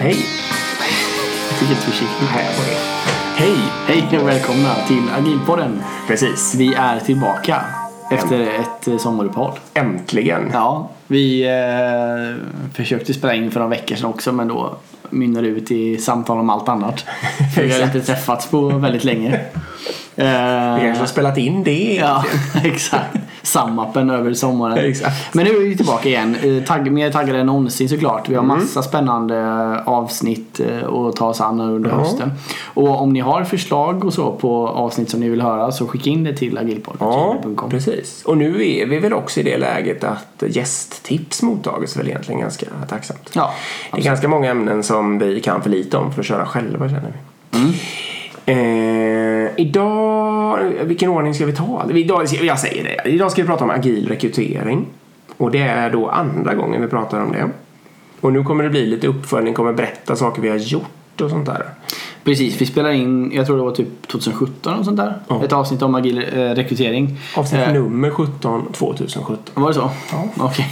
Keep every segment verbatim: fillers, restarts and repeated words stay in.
Hej! Vilket försiktigt här på det. Hej! Hej och välkomna till Agilpodden. Precis. Vi är tillbaka efter ett sommaruppehåll. Äntligen! Ja, vi eh, försökte spela in för några veckor sedan också, men då mynnar det ut i samtal om allt annat. För vi har inte träffats på väldigt länge. eh, Vi kanske har spelat in det. Ja, exakt. Sammappen över sommaren. Exakt. Men nu är vi tillbaka igen. Tagg, mer taggade än någonsin såklart. Vi har massa mm. spännande avsnitt att ta oss an under mm. hösten. Och om ni har förslag och så på avsnitt som ni vill höra, så skicka in det till agilpodden punkt com. Ja, precis. Och nu är vi väl också i det läget att gästtips mottages väl egentligen ganska tacksamt. Ja, det är ganska många ämnen som vi kan för lite om för att köra själva, känner vi. Mm. Eh, idag, vilken ordning ska vi ta? Idag, jag säger det, idag ska vi prata om agil rekrytering. Och det är då andra gången vi pratar om det. Och nu kommer det bli lite uppföljning, kommer berätta saker vi har gjort och sånt där. Precis, vi spelar in, jag tror det var typ tjugosjutton och sånt där. Ja. Ett avsnitt om agil eh, rekrytering. Avsnitt eh. nummer sjutton, tjugosjutton. Var det så? Ja. Okej.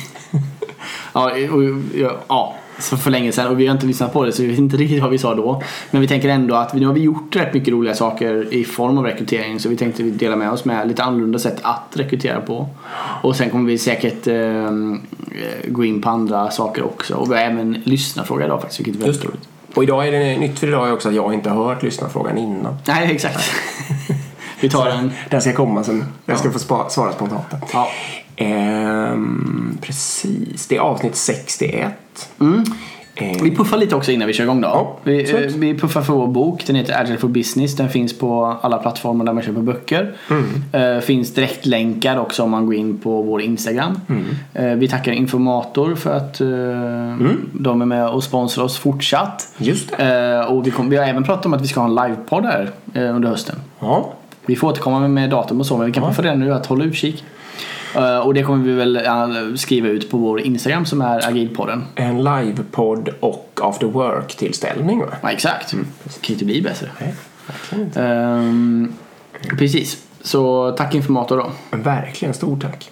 ja, och, ja, ja. Så för länge sedan, och vi har inte lyssnat på det, så vi vet inte riktigt vad vi sa då. Men vi tänker ändå att vi, nu har vi gjort rätt mycket roliga saker i form av rekrytering, så vi tänkte dela med oss med lite annorlunda sätt att rekrytera på. Och sen kommer vi säkert eh, gå in på andra saker också. Och vi har även lyssnarfråga idag faktiskt, vilket är väldigt roligt. Och idag är det nytt för idag också att jag inte har hört lyssnarfrågan innan. Nej, exakt. Vi tar den. Den ska komma sen. Jag ska ja. få spa, svara spontant. Ja. Ehm, precis. Det är avsnitt sextioett. Mm. Ehm. Vi puffar lite också innan vi kör igång då. Ja, vi, vi puffar för vår bok. Den heter Agile for Business. Den finns på alla plattformar där man köper böcker. Mm. Ehm, finns direktlänkar också om man går in på vår Instagram. Mm. Ehm, vi tackar Informator för att eh, mm. de är med och sponsrar oss fortsatt. Just det. Ehm, och vi, kom, vi har även pratat om att vi ska ha en livepodd här eh, under hösten. Ja. Vi får återkomma med datum och så, men vi kan puffa det nu att hålla utkik. Och det kommer vi väl skriva ut på vår Instagram som är Agilpodden. En livepodd och after work-tillställning, va? Ja, exakt. Mm. Det kan ju inte bli bättre. Nej, ehm, precis. Så tack Informator då. Verkligen, stort tack.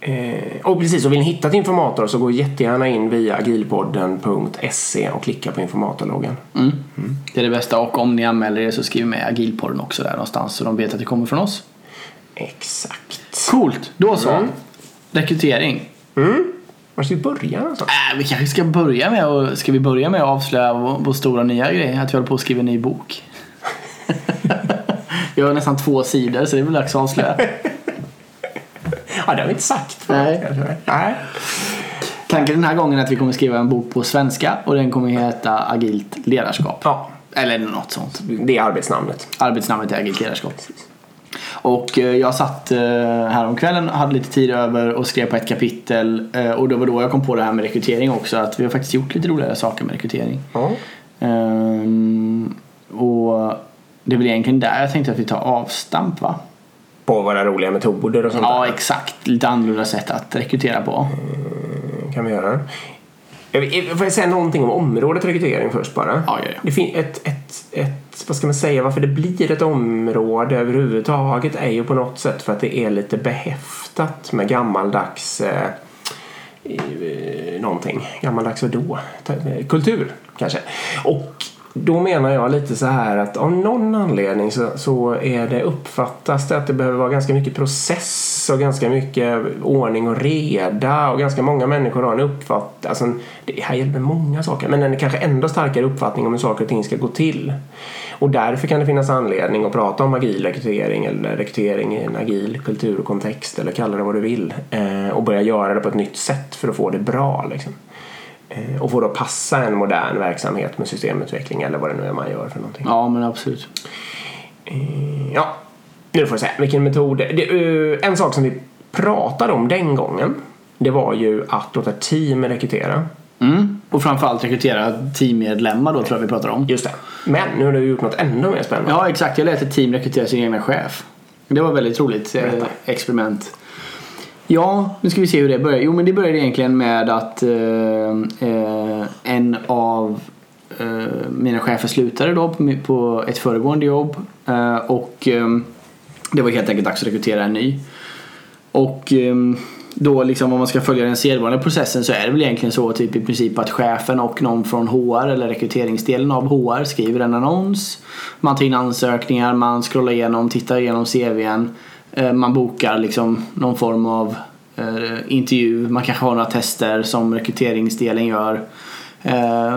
Eh, och precis, och vill ni hitta till Informator så gå jättegärna in via agilpodden punkt se och klicka på Informatorloggen. Mm. Mm. Det är det bästa, och om ni anmäler er så skriv med Agilpodden också där någonstans så de vet att det kommer från oss. Exakt. Coolt, då så. Mm. Rekrytering. Mm. Var ska vi börja någonstans? Äh, vi kanske ska börja med och, ska vi börja med att avslöja vår, vår stora nya grej, att vi håller på att skriva en ny bok. Vi har nästan två sidor, så det är väl dags att avslöja. Ja, det har vi inte sagt. Nej. Nej. Tanken den här gången är att vi kommer skriva en bok på svenska, och den kommer heta Agilt ledarskap. Ja. Eller något sånt. Det är arbetsnamnet. Arbetsnamnet är Agilt ledarskap. Precis. Och jag satt här om kvällen, hade lite tid över och skrev på ett kapitel, och det var då jag kom på det här med rekrytering också, att vi har faktiskt gjort lite roligare saker med rekrytering. Mm. Um, och det blir egentligen där jag tänkte att vi tar avstamp, va? På våra roliga metoder och sånt. Ja, där. Exakt. Lite annorlunda sätt att rekrytera på. Mm, kan vi göra. Får jag säga någonting om området rekrytering först bara? Ja, ja, ja. Det finns ett, ett, ett, vad ska man säga, varför det blir ett område överhuvudtaget är ju på något sätt för att det är lite behäftat med gammaldags eh, någonting, gammaldags och då kultur kanske. Och då menar jag lite så här att av någon anledning så, så är det uppfattas det att det behöver vara ganska mycket process och ganska mycket ordning och reda, och ganska många människor har en uppfattning, alltså det här hjälper många saker, men en kanske ändå starkare uppfattning om hur saker och ting ska gå till, och därför kan det finnas anledning att prata om agil rekrytering eller rekrytering i en agil kultur och kontext, eller kalla det vad du vill, och börja göra det på ett nytt sätt för att få det bra liksom. Och får då passa en modern verksamhet med systemutveckling eller vad det nu är man gör för någonting. Ja, men absolut. Ja, nu får jag säga vilken metod. En sak som vi pratade om den gången, det var ju att låta team rekrytera. Mm. Och framförallt rekrytera teammedlemmar då, tror jag vi pratar om. Just det. Men nu har du gjort något ännu mer spännande. Ja, exakt. Jag lät ett team rekrytera sin egna chef. Det var ett väldigt roligt Berätta. experiment. Ja, nu ska vi se hur det börjar. Jo, men det började egentligen med att eh, en av eh, mina chefer slutade då på, på ett föregående jobb, eh, och eh, det var helt enkelt dags att rekrytera en ny. Och eh, då liksom, om man ska följa den sedvanliga processen, så är det väl egentligen så typ i princip att chefen och någon från H R eller rekryteringsdelen av H R skriver en annons, man tar in ansökningar, man scrollar igenom, tittar igenom C V:n, man bokar liksom någon form av intervju, man kanske har några tester som rekryteringsdelen gör,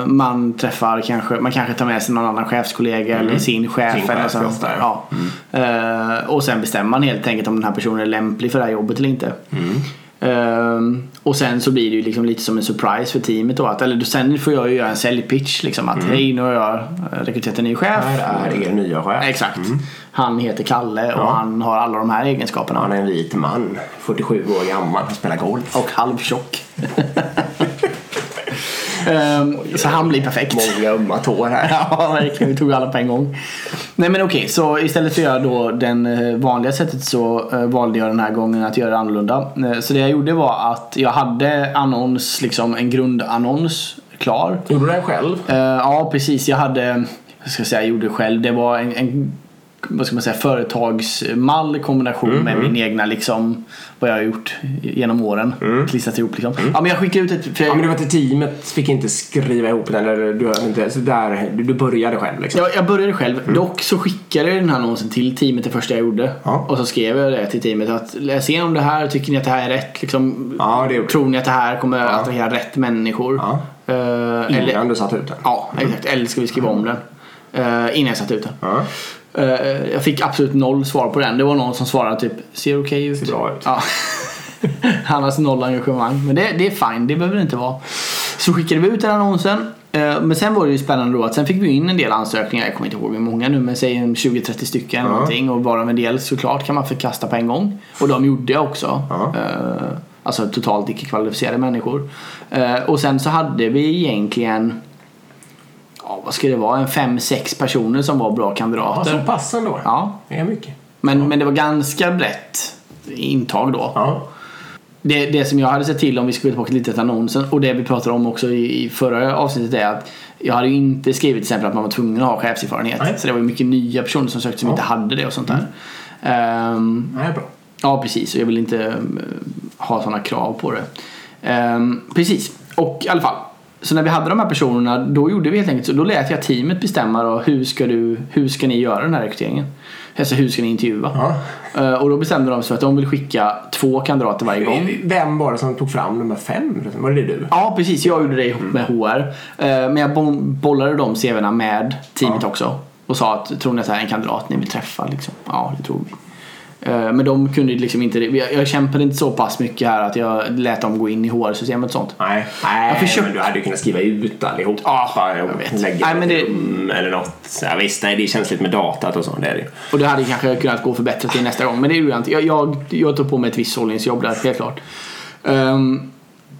man träffar kanske, man kanske tar med sig någon annan chefskollega mm. eller sin chef, sin chef eller sånt där. Ja. Mm. Och sen bestämmer man helt enkelt om den här personen är lämplig för det här jobbet eller inte. Mm. Um, och sen så blir det ju liksom lite som en surprise för teamet då, att, eller då sen får jag ju göra en säljpitch liksom, att mm. hej, nu har jag rekryterat en ny chef, här är er nya chef. Exakt. Mm. Han heter Kalle och ja. han har alla de här egenskaperna. Han är en vit man, fyrtiosju år gammal, han spelar golf och halvtjock. um, så han blir perfekt. Många ömma tår här. Ja, verkligen, vi tog alla på en gång. Nej, men okej, så istället för att göra då den vanliga sättet så valde jag den här gången att göra annorlunda. Så det jag gjorde var att jag hade annons, liksom en grundannons klar. Gjorde du den själv? Ja, precis. Jag hade, jag ska säga, jag gjorde själv. Det var en, en vad ska man säga, företagsmall kombination mm, med mm. min egna liksom, vad jag har gjort genom åren, mm. klistrat ihop liksom. Mm. Ja, men jag skickade ut ett... Jag... Ja, men det var att teamet fick inte skriva ihop den, eller du inte, så där, du började själv liksom. Ja, jag började själv. Mm. Dock så skickade jag den här annonsen till teamet det första jag gjorde. Ja. Och så skrev jag det till teamet att läs igenom det här, tycker ni att det här är rätt liksom, ja, det är okay. Tror ni att det här kommer ja. att attrahera rätt människor? Ja. Uh, innan eller... du satt ut den. Ja, exakt. Mm. Eller ska vi skriva om den? Uh, innan jag satt ut den. Ja. Jag fick absolut noll svar på den. Det var någon som svarade typ ser okej okay ut. Ser bra ut. Ja. Han har noll engagemang. Men det, det är fine, det behöver det inte vara. Så skickade vi ut den annonsen. Men sen var det ju spännande då att sen fick vi in en del ansökningar. Jag kommer inte ihåg hur många nu, men säg tjugo trettio stycken eller uh-huh. någonting. Och bara en del såklart kan man förkasta på en gång. Och de gjorde jag också. Uh-huh. Alltså totalt icke kvalificerade människor. Och sen så hade vi egentligen... Ja, vad ska det vara? En fem sex personer som var bra kandidater. Ja, som passade då. Ja. Det är mycket. Men, ja. men det var ganska brett intag då. Ja. Det, det som jag hade sett till om vi skulle tillbaka lite till annonsen, och det vi pratade om också i, i förra avsnittet, är att jag hade ju inte skrivit till exempel att man var tvungen att ha chefserfarenhet. Nej. Så det var ju mycket nya personer som sökte som ja. inte hade det och sånt där. Mm. Um, Nej, bra. Ja, precis. Och jag vill inte ha sådana krav på det. Um, precis. Och i alla fall. Så när vi hade de här personerna, då gjorde vi helt enkelt så, då lät jag teamet bestämma då, hur ska du, hur ska ni göra den här rekryteringen? Alltså hur ska ni intervjua? Ja. Och då bestämde de så att de vill skicka två kandidater varje gång. Vem var det som tog fram nummer fem? Var det du? Ja, precis. Jag gjorde det ihop med H R. Men jag bollade de C V:na med teamet ja. också. Och sa att, tror ni att det här är en kandidat ni vill träffa? Liksom. Ja, det tror vi. Men de kunde liksom inte, jag kämpade inte så pass mycket här att jag lät dem gå in i H R-systemet och sånt. Nej, nej, försökte... men du hade ju kunnat skriva ut allihop. Ja, ah, jag vet. Lägga nej, men det... eller något. Så jag visst, nej, det är känsligt med datat och sånt. Det är det. Och det hade kanske kunnat gå förbättra till nästa gång. Men det är ju inte, jag, jag, jag tog på mig ett visst sållningsjobb där, helt klart. Um,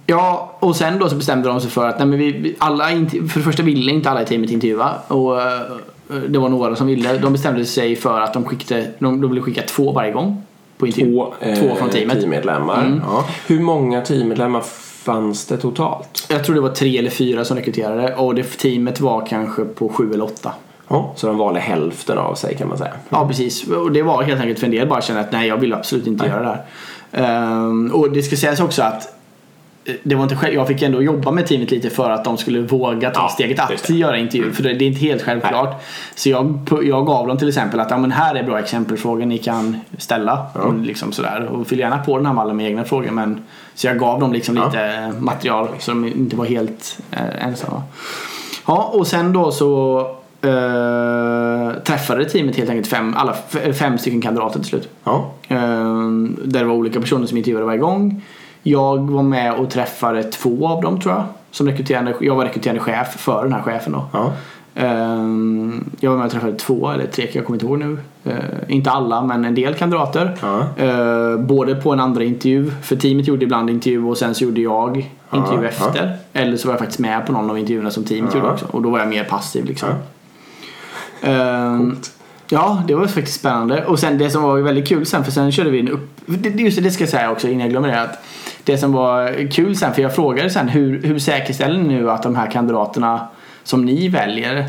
ja, och sen då så bestämde de sig för att nej, men vi, alla, för det första ville inte alla i teamet intervjua. Och... det var några som ville. De bestämde sig för att de skickade, de, de ville skicka två varje gång på intervju. Två, eh, två från teamet. Teammedlemmar. Mm. Ja. Hur många teammedlemmar fanns det totalt? Jag tror det var tre eller fyra som rekryterade, och det teamet var kanske på sju eller åtta. Ja. Så de valde hälften av sig, kan man säga. Mm. Ja, precis. Och det var helt enkelt för en del bara känna att nej, jag vill absolut inte nej. göra det här. Um, och det ska sägas också att det var inte själv, jag fick ändå jobba med teamet lite för att de skulle våga ta ja, steget att göra intervju, mm. för det är inte helt självklart. Nej. Så jag, jag gav dem till exempel att ja, men här är bra exempelfrågor ni kan ställa ja. och liksom sådär, och fyll gärna på den här mallen med egna frågor, men så jag gav dem liksom ja. lite material så de inte var helt eh, ensamma. Ja, och sen då så eh, träffade teamet helt enkelt fem, alla f- fem stycken kandidater till slut. Ja. Eh, där det var olika personer som intervjuade varje gång. Jag var med och träffade två av dem, tror jag, som rekryterande, jag var rekryterande chef för den här chefen då. Ja. Jag var med och träffade två eller tre, jag kommer inte ihåg nu. Inte alla, men en del kandidater. Ja. Både på en andra intervju, för teamet gjorde ibland intervju och sen så gjorde jag intervju ja. efter. Eller så var jag faktiskt med på någon av intervjuerna som teamet ja. gjorde också, och då var jag mer passiv liksom. Ja. Ehm, Ja, det var faktiskt spännande. Och sen det som var väldigt kul sen, för sen körde vi en upp... Just det, det ska jag säga också innan jag glömmer det, att det som var kul sen, för jag frågade sen hur, hur säkerställer ni nu att de här kandidaterna som ni väljer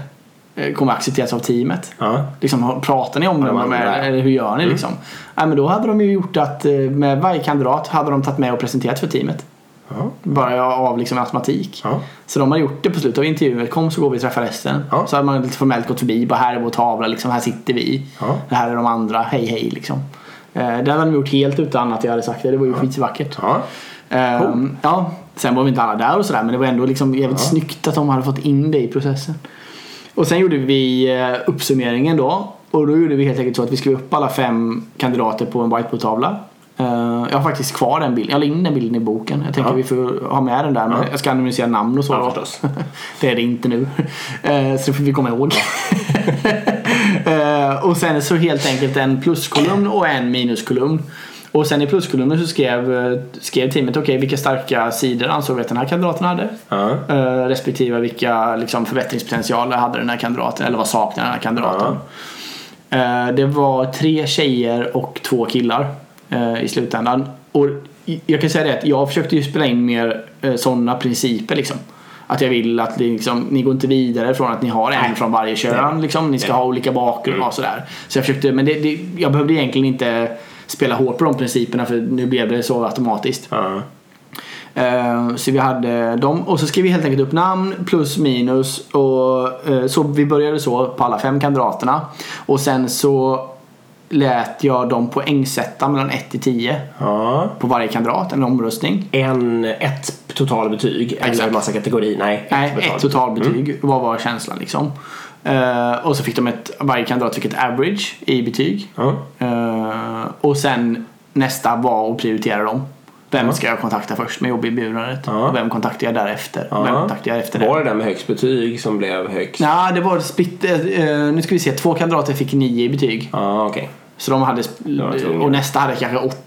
kommer accepteras av teamet. Ja. Liksom, pratar ni om ja, dem med, eller hur gör ni mm. liksom? Ja, men då hade de ju gjort att med varje kandidat hade de tagit med och presenterat för teamet. Ja. Bara av liksom automatik. Ja. Så de har gjort det på slutet av intervjuet. Kom så går vi och träffar resten. Ja. Så hade man lite formellt gått förbi. Bara här är vår tavla, liksom, här sitter vi. Ja. Det här är de andra, hej hej liksom. Det hade de gjort helt utan att jag hade sagt det. Det var ju ja. skitvackert. Ja. Cool. Ja. Sen var vi inte alla där och sådär. Men det var ändå liksom jävligt ja. snyggt att de hade fått in det i processen. Och sen gjorde vi uppsummeringen då. Och då gjorde vi helt enkelt så att vi skrev upp alla fem kandidater på en whiteboardtavla. Jag har faktiskt kvar den bilden. Jag la in den bilden i boken. Jag tänker ja. vi får ha med den där. Men ja. jag ska anonymisera namn och så ja, förstås. Det är det inte nu. Så det får vi komma ihåg. Och sen så helt enkelt en pluskolumn och en minuskolumn. Och sen i pluskolumnen så skrev, skrev teamet okej, okay, vilka starka sidor ansåg vi att den här kandidaten hade. Uh-huh. Respektive vilka liksom, förbättringspotentialer hade den här kandidaten. Eller vad saknade den här kandidaten. Uh-huh. Uh, det var tre tjejer och två killar uh, i slutändan. Och jag kan säga det att jag försökte ju spela in mer uh, sådana principer liksom. Att jag vill att det, liksom, ni går inte vidare från att ni har en Nej. från varje kön. Liksom. Ni ska Nej. ha olika bakgrund och sådär. Så jag försökte, men det, det, jag behövde egentligen inte spela hårt på de principerna för nu blev det så automatiskt. Uh-huh. Uh, så vi hade dem och så skrev vi helt enkelt upp namn plus minus och uh, så vi började så på alla fem kandidaterna och sen så lät jag dem poängsätta mellan ett till tio uh-huh. på varje kandidat, en omröstning. En, ett totalbetyg eller en massa kategorier. Nej, Nej ett totalbetyg. Mm. Vad var känslan liksom? Uh, och så fick de ett, varje kandidat fick ett average i betyg. Uh. Uh, och sen nästa var att prioritera dem. Vem uh. ska jag kontakta först med jobberbjudandet? Uh. Och vem kontaktar jag därefter? Uh. Vem kontaktar jag efter det? Var det där med högst betyg som blev högst? Nej, nah, det var split, uh, nu ska vi se, två kandidater fick nio i betyg. Uh, okay. Så de hade sp- och nästa hade kanske åtta.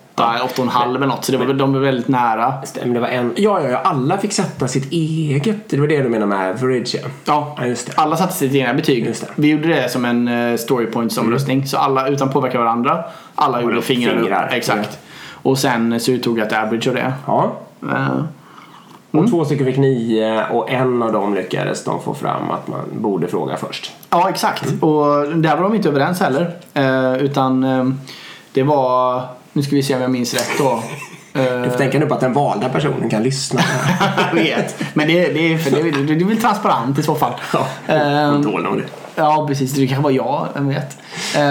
åtta och en halv eller något. Så det var, men, de var väldigt nära. Stämmer, det var en, ja, ja, ja, alla fick sätta sitt eget. Det var det du menar med average. Ja, ja just det. Alla satte sitt egna betyg. Vi gjorde det som en storypoints-omröstning. Mm. Så alla utan påverka varandra. Alla gjorde fingrar. fingrar. Exakt. Ja. Och sen så tog jag ett average av det. Ja. Mm. Och två stycken fick nio och en av dem lyckades de få fram att man borde fråga först. Ja, exakt. Mm. Och där var de inte överens heller. Eh, utan eh, det var... Nu ska vi se om jag minns rätt då. Du får tänka nu på att den valda personen kan lyssna. Jag vet. Men det, det, är, för det, det, det är väl transparent i så fall. Ja, um, dålig om det. Ja, precis. Det kanske var jag, jag vet.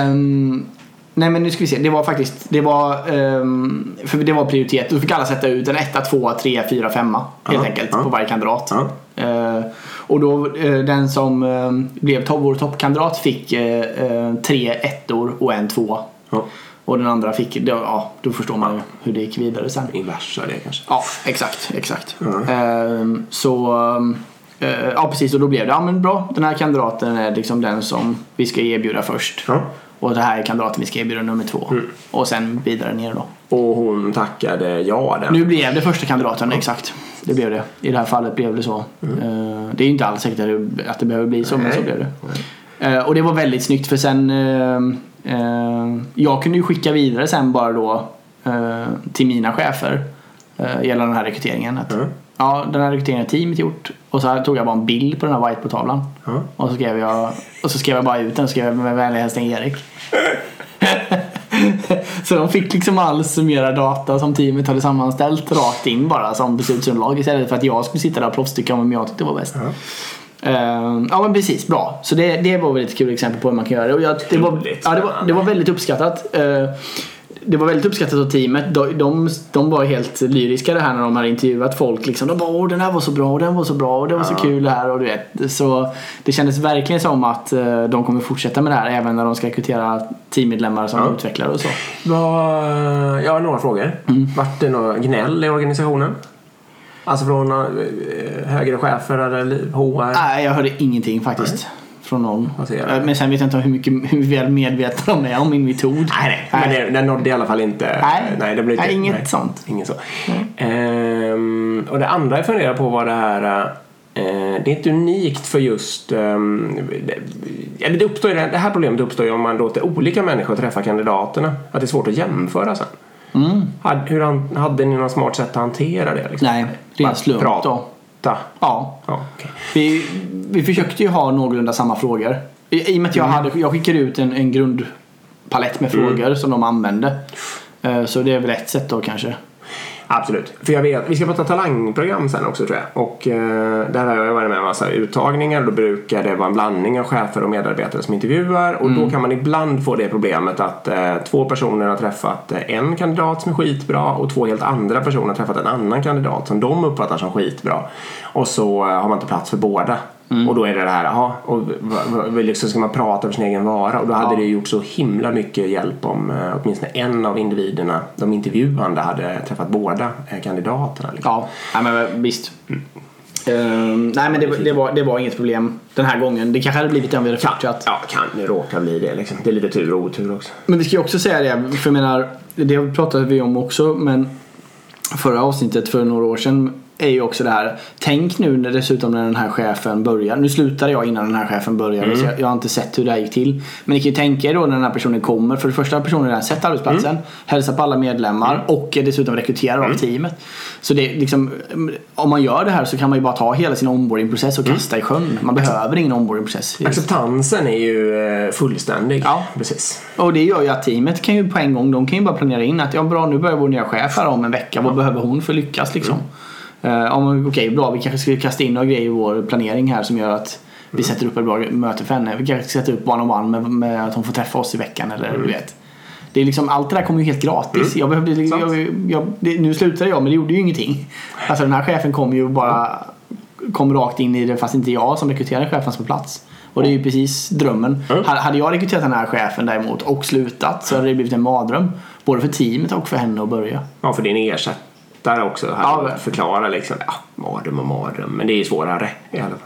Um, nej, men nu ska vi se. Det var faktiskt... Det var, um, för det var prioritet. Då fick alla sätta ut en etta, tvåa, trea, fyra, femma. Helt uh-huh. enkelt. Uh-huh. På varje kandidat. Uh-huh. Uh, och då uh, den som uh, blev top, vår toppkandidat fick uh, uh, tre ettor och en tvåa. Uh-huh. Och den andra fick, då, ja, då förstår man hur det gick vidare sen. Invers är det kanske. Ja, exakt, exakt. Mm. Ehm, så, äh, ja precis, och då blev det, ja men bra, den här kandidaten är liksom den som vi ska erbjuda först. Mm. Och det här är kandidaten vi ska erbjuda nummer två. Mm. Och sen vidare ner då. Och hon tackade ja den. Nu blev det första kandidaten, mm. exakt. Det blev det. I det här fallet blev det så. Mm. Ehm, det är ju inte alls säkert att det behöver bli så, Nej. men så blev det. Mm. Ehm, och det var väldigt snyggt för sen... Ehm, jag kunde ju skicka vidare sen bara då till mina chefer gällande den här rekryteringen att, mm. ja, den här rekryteringen har teamet gjort och så tog jag bara en bild på den här whiteboardtavlan mm. och så skrev jag och så skrev jag bara ut den och skrev med vänlig hälsning Erik. Så de fick liksom all summera data som teamet hade sammanställt rakt in bara som beslutsunderlag istället för att jag skulle sitta där och proffstycka om jag tyckte det var bäst. Mm. Uh, ja men precis, bra. Så det, det var väl ett kul exempel på hur man kan göra det. Och jag, det, var, ja, det, var, det var väldigt uppskattat. uh, Det var väldigt uppskattat av teamet. De, de, de var helt lyriska det här när de hade intervjuat folk liksom. De bara, åh den här var så bra, och den var så bra, och det var så kul det här och du vet. Så det kändes verkligen som att uh, de kommer fortsätta med det här även när de ska rekrytera teammedlemmar som ja. utvecklare och så. Jag har några frågor. mm. Vart det några gnäll i organisationen? Alltså från högre chefer eller H R? Nej, jag hörde ingenting faktiskt. Nej. Från någon. Men sen vet jag inte hur mycket hur väl medvetna de är om min metod. Nej, nej. nej. Men det, den nådde i alla fall inte. Nej, nej det blev nej, inte, inget nej. sånt. Inget så. Ehm, och det andra jag funderar på var det här... Det är inte unikt för just eller det, uppstår, det här problemet uppstår ju om man låter olika människor träffa kandidaterna. Att det är svårt att jämföra sen. Mm. Hade, hur han, hade ni något smart sätt att hantera det? Liksom? Nej, det är slump då. Ja, ja. Okay. Vi, vi försökte ju ha någorlunda samma frågor. I, i och med att jag, mm. hade, jag skickade ut en, en grundpalett med frågor mm. som de använde. Så det är väl ett sätt då kanske. Absolut. För jag vet, vi ska prata talangprogram sen också tror jag. Och eh, där har jag varit med en massa uttagningar. Då brukar det vara en blandning av chefer och medarbetare som intervjuar. Och mm. då kan man ibland få det problemet att eh, två personer har träffat en kandidat som är skitbra. Och två helt andra personer har träffat en annan kandidat som de uppfattar som skitbra. Och så eh, har man inte plats för båda. Mm. Och då är det det här, aha, och liksom ska man prata för sin egen vara. Och då hade ja. det gjort så himla mycket hjälp om eh, åtminstone en av individerna, de intervjuande, hade träffat båda eh, kandidaterna liksom. Ja, nej, men visst mm. ehm, nej men det, det, var, det var inget problem den här gången. Det kanske hade blivit om vi hade fortsatt. Ja, kan det råka bli det liksom. Det är lite tur och otur också. Men vi ska ju också säga det, för jag menar, det pratade vi om också, men förra avsnittet för några år sedan är ju också det här, tänk nu när dessutom när den här chefen börjar, nu slutade jag innan den här chefen började mm. så jag, jag har inte sett hur det här gick till, men ni kan ju tänka er då när den här personen kommer, för det första personen redan sett arbetsplatsen, mm. hälsar på alla medlemmar mm. och dessutom rekryterar mm. av teamet, så det liksom, om man gör det här så kan man ju bara ta hela sin onboardingprocess och kasta mm. i sjön, man behöver ingen onboardingprocess. Acceptansen är ju fullständig. Ja, precis. Och det gör ju att teamet kan ju på en gång, de kan ju bara planera in att ja bra, nu börjar vår nya chef här om en vecka, vad ja. behöver hon för att lyckas liksom. Mm. Okej, okay, bra, vi kanske skulle kasta in några grejer i vår planering här som gör att vi mm. sätter upp ett bra möte för henne. Vi kanske sätter upp one on one med, med att hon får träffa oss i veckan eller mm. du vet. Det är liksom, allt det där kommer ju helt gratis. Mm. Jag behövde, jag, jag, det, nu slutade jag, men det gjorde ju ingenting. Alltså den här chefen kom ju bara kom rakt in i det, fast inte jag som rekryterade chefen som på plats. Och det är ju precis drömmen. Mm. Hade jag rekryterat den här chefen däremot och slutat, så hade det blivit en mardröm. Både för teamet och för henne att börja. Ja, för din ersättning. Där också här ja, förklara liksom, ja, mardröm och mardröm, men det är svårare i alla fall.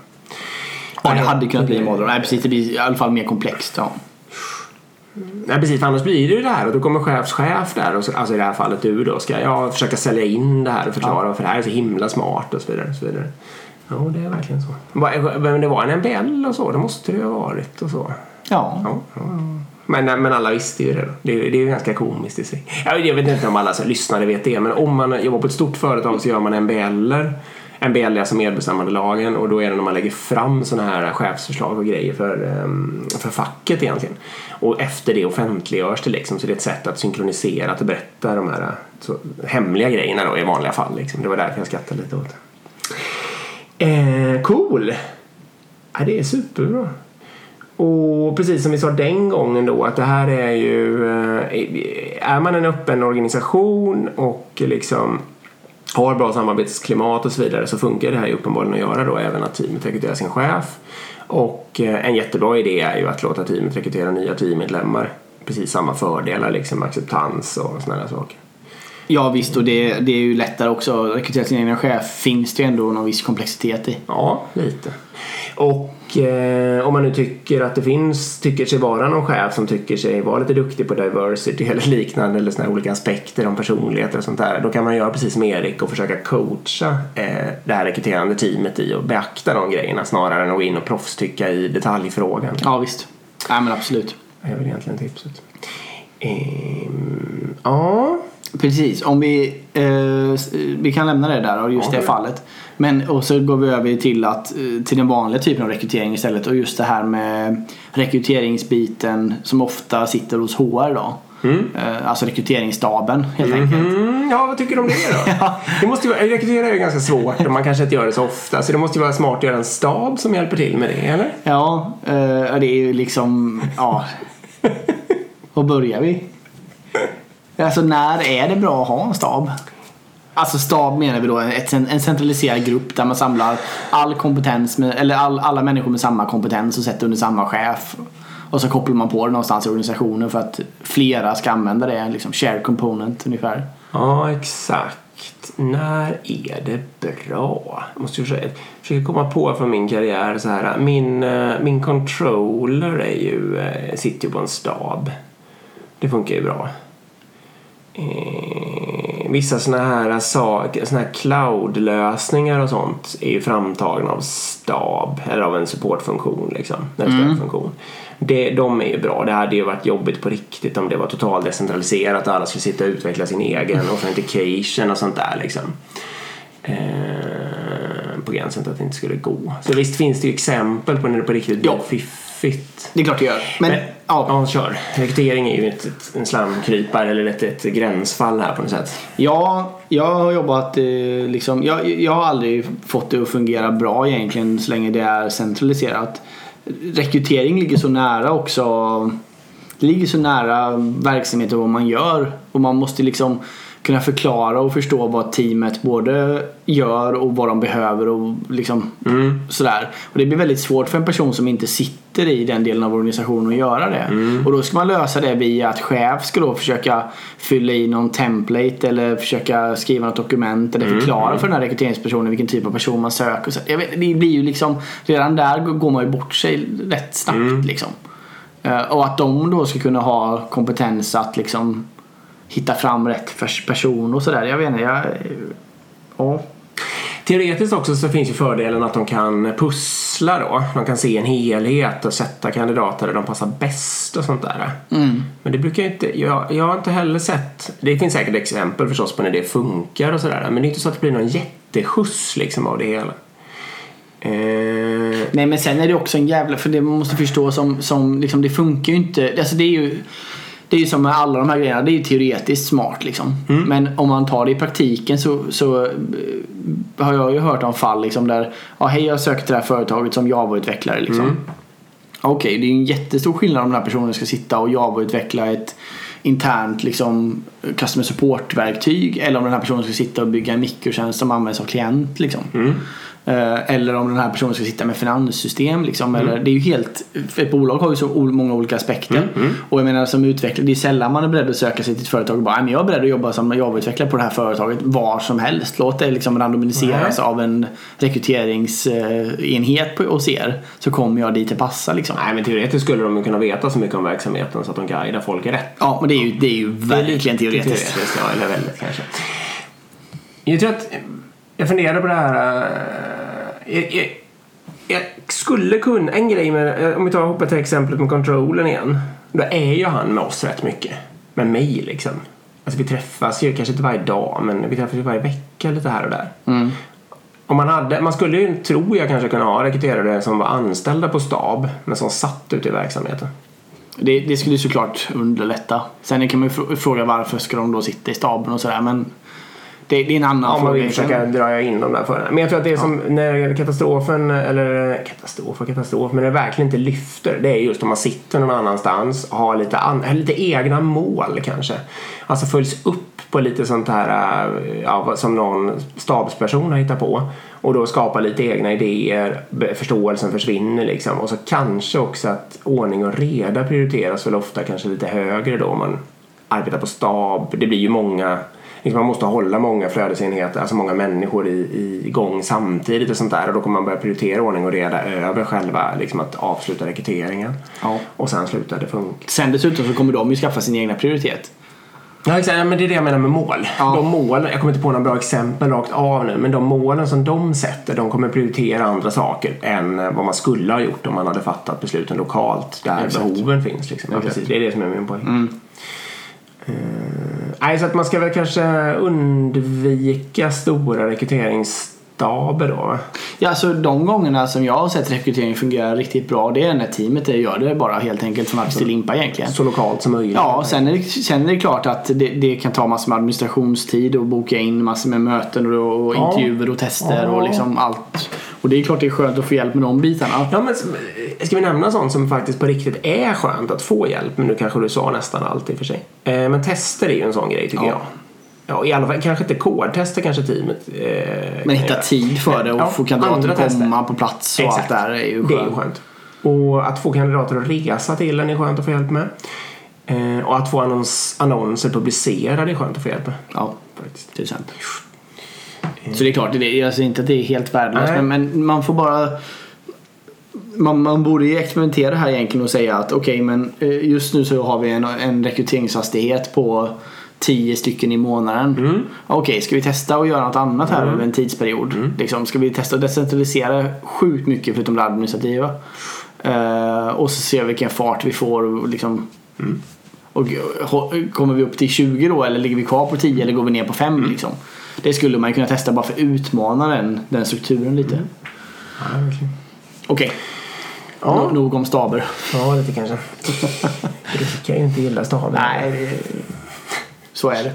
Ja, det hade kunnat bli en mardröm. Nej, precis, det blir i alla fall mer komplext. Ja. Nej, precis, för annars blir det ju det här och då kommer chefschef där och så, alltså i det här fallet du då, ska jag försöka sälja in det här och förklara ja. för det här är så himla smart och så vidare och så vidare. Ja, det är verkligen så. Men det var en N B L och så, det måste det ju ha varit och så. Ja. Ja, ja. Men, men alla visste ju det då. Det, det är ju ganska komiskt i sig. Jag vet inte om alla så lyssnare vet det, men om man jobbar på ett stort företag så gör man M B L-er. M B L är alltså medbestämmandelagen, och då är det när man lägger fram sådana här chefsförslag och grejer för, för facket egentligen. Och efter det offentliggörs det liksom, så det är ett sätt att synkronisera, att berätta de här så, hemliga grejerna då i vanliga fall. Liksom. Det var därför jag skrattade lite åt det. Eh, cool! Ja, det är superbra. Och precis som vi sa den gången då, att det här är ju, är man en öppen organisation och liksom har bra samarbetsklimat och så vidare, så funkar det här ju uppenbarligen att göra då, även att teamet rekryterar sin chef. Och en jättebra idé är ju att låta teamet rekrytera nya teammedlemmar, precis samma fördelar liksom, acceptans och sådana saker. Ja visst, och det, det är ju lättare också att rekrytera sin egen chef, finns det ju ändå någon viss komplexitet i. Ja, lite. Och eh, om man nu tycker att det finns, tycker sig vara någon chef som tycker sig vara lite duktig på diversity eller liknande, eller sådana olika aspekter om personligheter och sånt där, då kan man göra precis som Erik och försöka coacha eh, det här rekryterande teamet i och beakta de grejerna, snarare än att gå in och proffstycka i detaljfrågan. Ja visst, ja men absolut. Det är väl egentligen tipset. ehm, Ja. Precis, om vi, eh, vi kan lämna det där och just ja, det fallet. Men och så går vi över till, att, till den vanliga typen av rekrytering istället. Och just det här med rekryteringsbiten som ofta sitter hos H R då. Mm. Alltså rekryteringsstaben helt mm-hmm. enkelt. Ja, vad tycker du om det då? ja. Det måste ju, rekrytera är ju ganska svårt och man kanske inte gör det så ofta, så det måste ju vara smart att göra en stab som hjälper till med det, eller? Ja, eh, det är ju liksom, ja. Och börjar vi? Alltså när är det bra att ha en stab? Alltså stab menar vi då en, en centraliserad grupp där man samlar all kompetens med, eller all, alla människor med samma kompetens och sätter under samma chef, och så kopplar man på det någonstans i organisationen för att flera ska använda det liksom, share component ungefär. Ja, exakt. När är det bra? Jag måste försöka, försöka komma på för min karriär så här. Min, min controller är ju, sitter ju på en stab. Det funkar ju bra. Vissa såna här saker, såna här cloudlösningar och sånt är ju framtagna av stab eller av en supportfunktion liksom, en stödfunktion. Det, de är ju bra. Det hade ju varit jobbigt på riktigt om det var totalt decentraliserat och alla skulle sitta och utveckla sin egen authentication och sånt där liksom. Eh, på gränsen till att det inte skulle gå. Så visst finns det ju exempel på när det på riktigt blir fiffigt. Det är klart det gör. Men, Men ja. ja, kör. Rekrytering är ju ett, ett, en slamkrypare eller ett, ett gränsfall här på något sätt. Ja, jag har jobbat liksom, jag, jag har aldrig fått det att fungera bra egentligen så länge det är centraliserat. Rekrytering ligger så nära också. Det ligger så nära verksamheten och vad man gör. Och man måste liksom kunna förklara och förstå vad teamet både gör och vad de behöver och liksom mm. sådär. Och det blir väldigt svårt för en person som inte sitter i den delen av organisationen att göra det. Mm. Och då ska man lösa det via att chef ska då försöka fylla i någon template eller försöka skriva något dokument eller förklara mm. för den här rekryteringspersonen vilken typ av person man söker. Så jag vet, det blir ju liksom, redan där går man ju bort sig rätt snabbt mm. liksom. Och att de då ska kunna ha kompetens att liksom hitta fram rätt person och sådär. Jag vet inte, jag... Ja. Teoretiskt också så finns ju fördelen att de kan pussla då. De kan se en helhet och sätta kandidater där de passar bäst och sånt där. Mm. Men det brukar jag inte... Jag, jag har inte heller sett... Det finns säkert exempel förstås på när det funkar och sådär. Men det är inte så att det blir någon jätteskjuts liksom av det hela. Eh... Nej, men sen är det också en jävla... För det man måste förstå som... som liksom, det funkar ju inte... Alltså det är ju... Det är ju som med alla de här grejerna, det är ju teoretiskt smart liksom. Mm. Men om man tar det i praktiken så, så har jag ju hört om fall liksom där, ja hej jag söker till det här företaget som Java-utvecklare liksom. Mm. Okej, okay, det är ju en jättestor skillnad om den här personen ska sitta och Java-utveckla ett internt liksom customer support-verktyg eller om den här personen ska sitta och bygga en mikrotjänst som används av klient liksom. Mm. Eller om den här personen ska sitta med finanssystem liksom, mm. eller det är ju helt, ett bolag har ju så många olika aspekter mm. Mm. och jag menar som utvecklare, det är sällan man är beredd att söka sig till ett företag och bara, men jag är beredd att jobba som Java-utvecklare på det här företaget var som helst, låt det liksom randomiseras mm. av en rekryteringsenhet på, och ser så kommer jag dit att passa liksom. Nej, men teoretiskt skulle de kunna veta så mycket om verksamheten så att de guidar folk rätt. Ja, men det är ju, det är ju verkligen det är teoretiskt, teoretiskt ja, eller väldigt kanske. Jag tror att jag funderar på det här. Jag, jag, jag skulle kunna en grej med, om vi tar hoppa till exemplet med kontrollen igen, då är ju han med oss rätt mycket, med mig liksom. Alltså vi träffas ju kanske inte varje dag, men vi träffas ju varje vecka lite här och där. Mm. Om man hade, man skulle ju, tror jag, kanske kunna ha rekryterare som var anställda på stab men som satt ute i verksamheten. Det, det skulle ju såklart underlätta. Sen kan man ju fråga varför ska de då sitta i staben och sådär, men det, det är en annan ja, fråga. Om man försöker dra in de där för. Men jag tror att det är som ja. när katastrofen, eller katastrof och katastrof, men det verkligen inte lyfter. Det är just om man sitter någon annanstans och har lite, an, lite egna mål kanske. Alltså följs upp på lite sånt här ja, som någon stabsperson har hittat på. Och då skapar lite egna idéer, förståelsen försvinner liksom. Och så kanske också att ordning och reda prioriteras väl ofta kanske lite högre då om man arbetar på stab. Det blir ju många... Man måste hålla många flödesenheter, alltså många människor i, i igång samtidigt och sånt där. Och då kommer man börja prioritera ordning och reda över själva liksom att avsluta rekryteringen. Ja. Och sen slutar det funka. Sen dessutom så kommer de ju skaffa sin egna prioritet. Ja, exakt. Ja, men det är det jag menar med mål. Ja. De mål, jag kommer inte på några bra exempel rakt av nu, men de målen som de sätter, de kommer prioritera andra saker än vad man skulle ha gjort om man hade fattat besluten lokalt där exakt. Behoven finns. Liksom. Ja, precis. Det är det som är min poäng. Mm. Nej, uh, så att man ska väl kanske undvika stora rekryteringsstaber då. Ja, så de gångerna som jag har sett rekrytering fungera riktigt bra, det är när teamet det gör det bara helt enkelt från match till limpa egentligen. Så lokalt som möjligt. Ja, sen är det, sen är det klart att det, det kan ta massor med administrationstid och boka in massor med möten och, och ja. intervjuer och tester ja. och liksom allt. Och det är klart det är skönt att få hjälp med de bitarna. Ja, men ska vi nämna sånt som faktiskt på riktigt är skönt att få hjälp. Men nu kanske du sa nästan allt i och för sig. eh, Men tester är ju en sån grej tycker ja. jag. Ja, i alla fall, kanske inte kodtester kanske teamet eh, men hitta tid för det och ja, få kandidater att komma på plats och exakt. Allt där är ju skönt. Det är ju skönt. Och att få kandidater att resa till en är skönt att få hjälp med. eh, Och att få annons, annonser publicerade är skönt att få hjälp med. Ja, faktiskt. Till exempel. Så det är klart, jag alltså ser inte att det är helt värdelöst, men, men man får bara man, man borde ju experimentera här egentligen och säga att okej, okay, men just nu så har vi en, en rekryteringshastighet på tio stycken i månaden. Mm. Okej, okay, ska vi testa och göra något annat här mm. över en tidsperiod? Mm. Liksom, ska vi testa att decentralisera sjukt mycket förutom det administrativa? Uh, och så ser vi vilken fart vi får och liksom... Mm. Och kommer vi upp till tjugo då, eller ligger vi kvar på tio eller går vi ner på fem mm. liksom? det skulle man kunna testa bara för att utmana den, den strukturen lite. Mm. Ja, verkligen. Okej. Okay. Ja. N- nog om staber. Ja, lite kanske. Det fick jag ju inte gilla staber. Nej, så är det.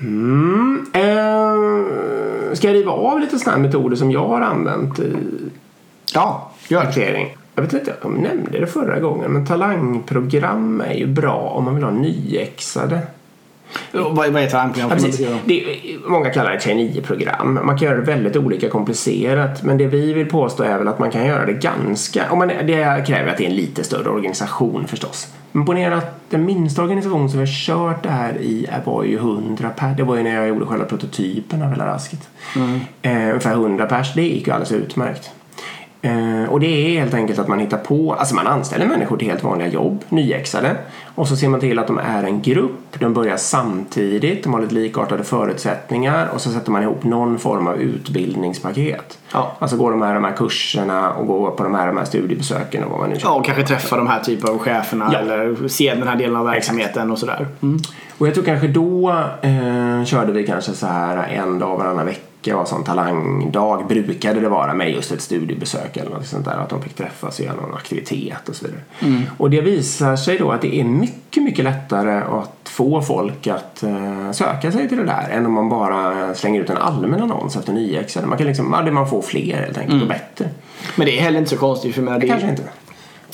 Mm. Eh, ska jag riva av lite sådana metoder som jag har använt i ja, markering? Jag vet inte om jag nämnde det förra gången, men talangprogram är ju bra om man vill ha nyexade. Vad är talangprogram? Ja, det, många kallar det T nio-program. Man kan göra det väldigt olika komplicerat, men det vi vill påstå är väl att man kan göra det ganska... Om man, det kräver att det är en lite större organisation förstås. Men ponera att den minsta organisation som vi har kört det här i var ju hundra pers. Det var ju när jag gjorde själva prototypen av hela rasket. Mm. Eh, ungefär hundra pers, det gick ju alldeles utmärkt. Uh, och det är helt enkelt att man hittar på, alltså man anställer människor till helt vanliga jobb, nyexade, och så ser man till att de är en grupp, de börjar samtidigt, de har lite likartade förutsättningar, och så sätter man ihop någon form av utbildningspaket. Ja. Alltså går de här, de här kurserna och går på de här, de här studiebesöken och vad man nu köper. Ja, och kanske träffa de här typen av cheferna, ja, eller se den här delen av verksamheten. Exakt. Och sådär. Mm. Och jag tror kanske då eh, körde vi kanske så här en dag varannan vecka. Det var sån talangdag, brukade det vara, med just ett studiebesök eller något sånt där, att de fick träffas och göra någon aktivitet och så vidare. Mm. Och det visar sig då att det är mycket, mycket lättare att få folk att söka sig till det där än om man bara slänger ut en allmän annons efter nyexade. Man kan liksom, ja, det man får fler helt enkelt, mm, och bättre. Men det är heller inte så konstigt för mig. Det, det kanske inte.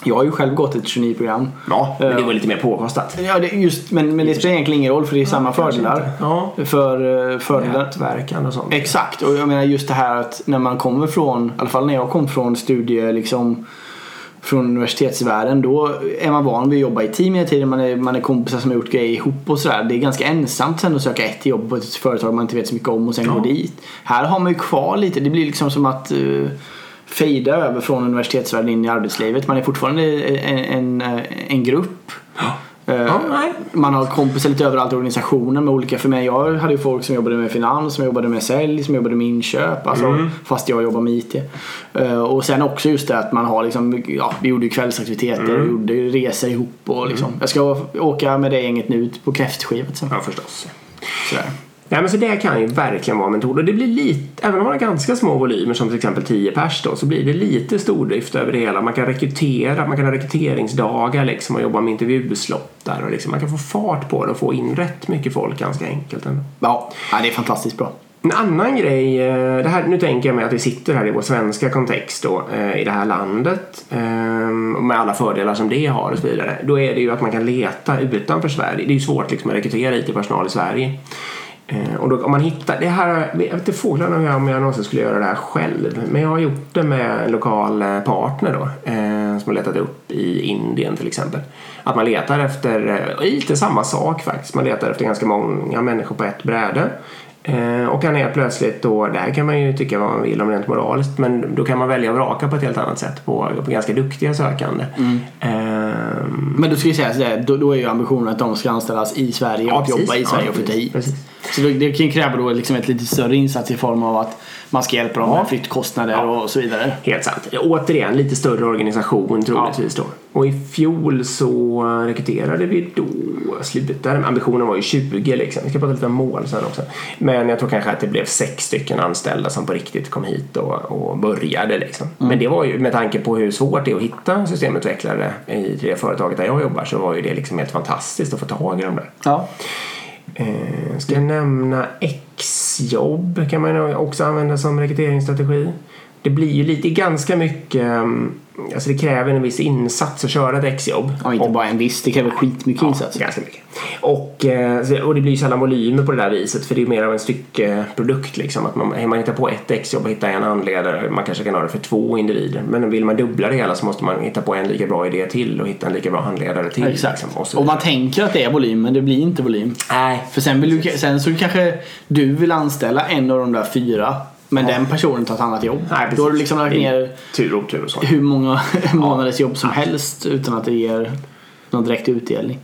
Jag har ju själv gått ett tjugonio-program. Ja, men det var lite mer påkostat. Ja, det, just, men, men det spelar egentligen ingen roll, för det är ja, samma fördelar. Ja. För fördelar. Nätverkan och sånt. Exakt, och jag menar just det här att när man kommer från, i alla fall när jag kom från studier liksom, från universitetsvärlden, då är man van vid att jobba i team hela tiden. Man är, man är kompisar som har gjort grejer ihop och sådär. Det är ganska ensamt sen att söka ett jobb på ett företag man inte vet så mycket om och sen ja. gå dit. Här har man ju kvar lite, det blir liksom som att... Uh, fejda över från universitetsvärlden in i arbetslivet. Man är fortfarande en, en, en grupp. Ja. Uh, man har kompisar lite överallt i organisationen med olika, för mig, jag hade ju folk som jobbade med finans, som jobbade med sälj, som jobbade med inköp, alltså, mm, fast jag jobbar med I T. Uh, och sen också just det att man har liksom, ja, vi gjorde ju kvällsaktiviteter, mm, vi gjorde resor ihop och liksom, mm, jag ska åka med det gänget nu på kräftskivet sen. Ja, förstås. Sådär. Nej, men så det kan ju verkligen vara en metod, och det blir lite, även om man har ganska små volymer som till exempel tio pers då, så blir det lite stordrift över det hela. Man kan rekrytera, man kan ha rekryteringsdagar liksom, och jobba med intervjuslottar och liksom, man kan få fart på det och få in rätt mycket folk ganska enkelt ändå. Ja, det är fantastiskt bra. En annan grej, det här, nu tänker jag mig att vi sitter här i vår svenska kontext då, i det här landet, med alla fördelar som det har och så vidare, då är det ju att man kan leta utanför Sverige. Det är ju svårt liksom att rekrytera I T-personal i Sverige. Och då, om man hittar det här, jag vet inte fåglarna om jag, om jag någonsin skulle göra det här själv, men jag har gjort det med en lokal partner då, eh, som har letat upp i Indien till exempel, att man letar efter, och lite samma sak faktiskt, man letar efter ganska många människor på ett bräde, eh, och kan är plötsligt då, det här kan man ju tycka vad man vill om rent moraliskt, men då kan man välja att raka på ett helt annat sätt på, på ganska duktiga sökande. Mm. eh, Men du skulle säga sådär, då, då är ju ambitionen att de ska anställas i Sverige, ja, och precis, jobba i Sverige, ja, och flytta hit. Precis. Så det kan kräva då liksom ett lite större insats i form av att man ska hjälpa dem, ja, med flyttkostnader, ja, och så vidare. Helt sant. Återigen, lite större organisation troligtvis då. Och i fjol så rekryterade vi då slutade. Ambitionen var ju tjugo liksom. Vi ska prata lite om mål sen också. Men jag tror kanske att det blev sex stycken anställda som på riktigt kom hit och, och började liksom. Mm. Men det var ju, med tanke på hur svårt det är att hitta systemutvecklare i det företaget där jag jobbar, så var ju det liksom helt fantastiskt att få tag i dem där. Ja. Eh, ska jag nämna X-jobb, kan man också använda som rekryteringsstrategi. Det blir ju lite ganska mycket, alltså det kräver en viss insats att köra ett X-jobb. Ja, inte och, bara en viss, det kräver skitmycket, ja, insats. Ganska mycket. Och, och det blir ju sällan volymer på det där viset, för det är mer av en styckeprodukt liksom, att man, man hittar på ett X-jobb och hittar en handledare, man kanske kan ha det för två individer, men vill man dubbla det hela så måste man hitta på en lika bra idé till och hitta en lika bra handledare till. Exakt. Liksom, och, och man tänker att det är volym, men det blir inte volym. Nej. För sen, vill du, sen så kanske du vill anställa en av de där fyra, men ja, den personen tar ett annat jobb. Nej, då har du liksom lagt ner tur och tur och så, hur många månaders jobb som helst utan att det ger någon direkt utdelning.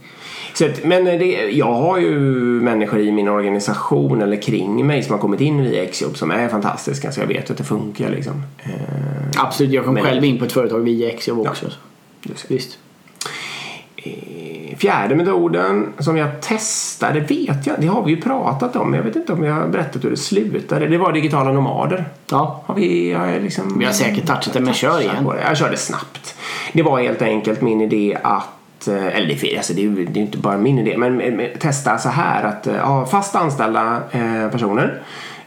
Så att, men det, jag har ju människor i min organisation eller kring mig som har kommit in via X-jobb som är fantastiska, så jag vet att det funkar liksom. Absolut, jag kom men, själv in på ett företag via X-jobb också, ja, visst. Fjärde metoden som jag testade, vet jag, det har vi ju pratat om. Jag vet inte om jag har berättat hur det slutade. Det var digitala nomader. Ja. Har vi, har jag liksom, vi har säkert touchat det, men kör igen. Det. Jag körde snabbt. Det var helt enkelt min idé att, eller det, alltså det, det är inte bara min idé, men testa så här att ja, fast anställda eh, personer.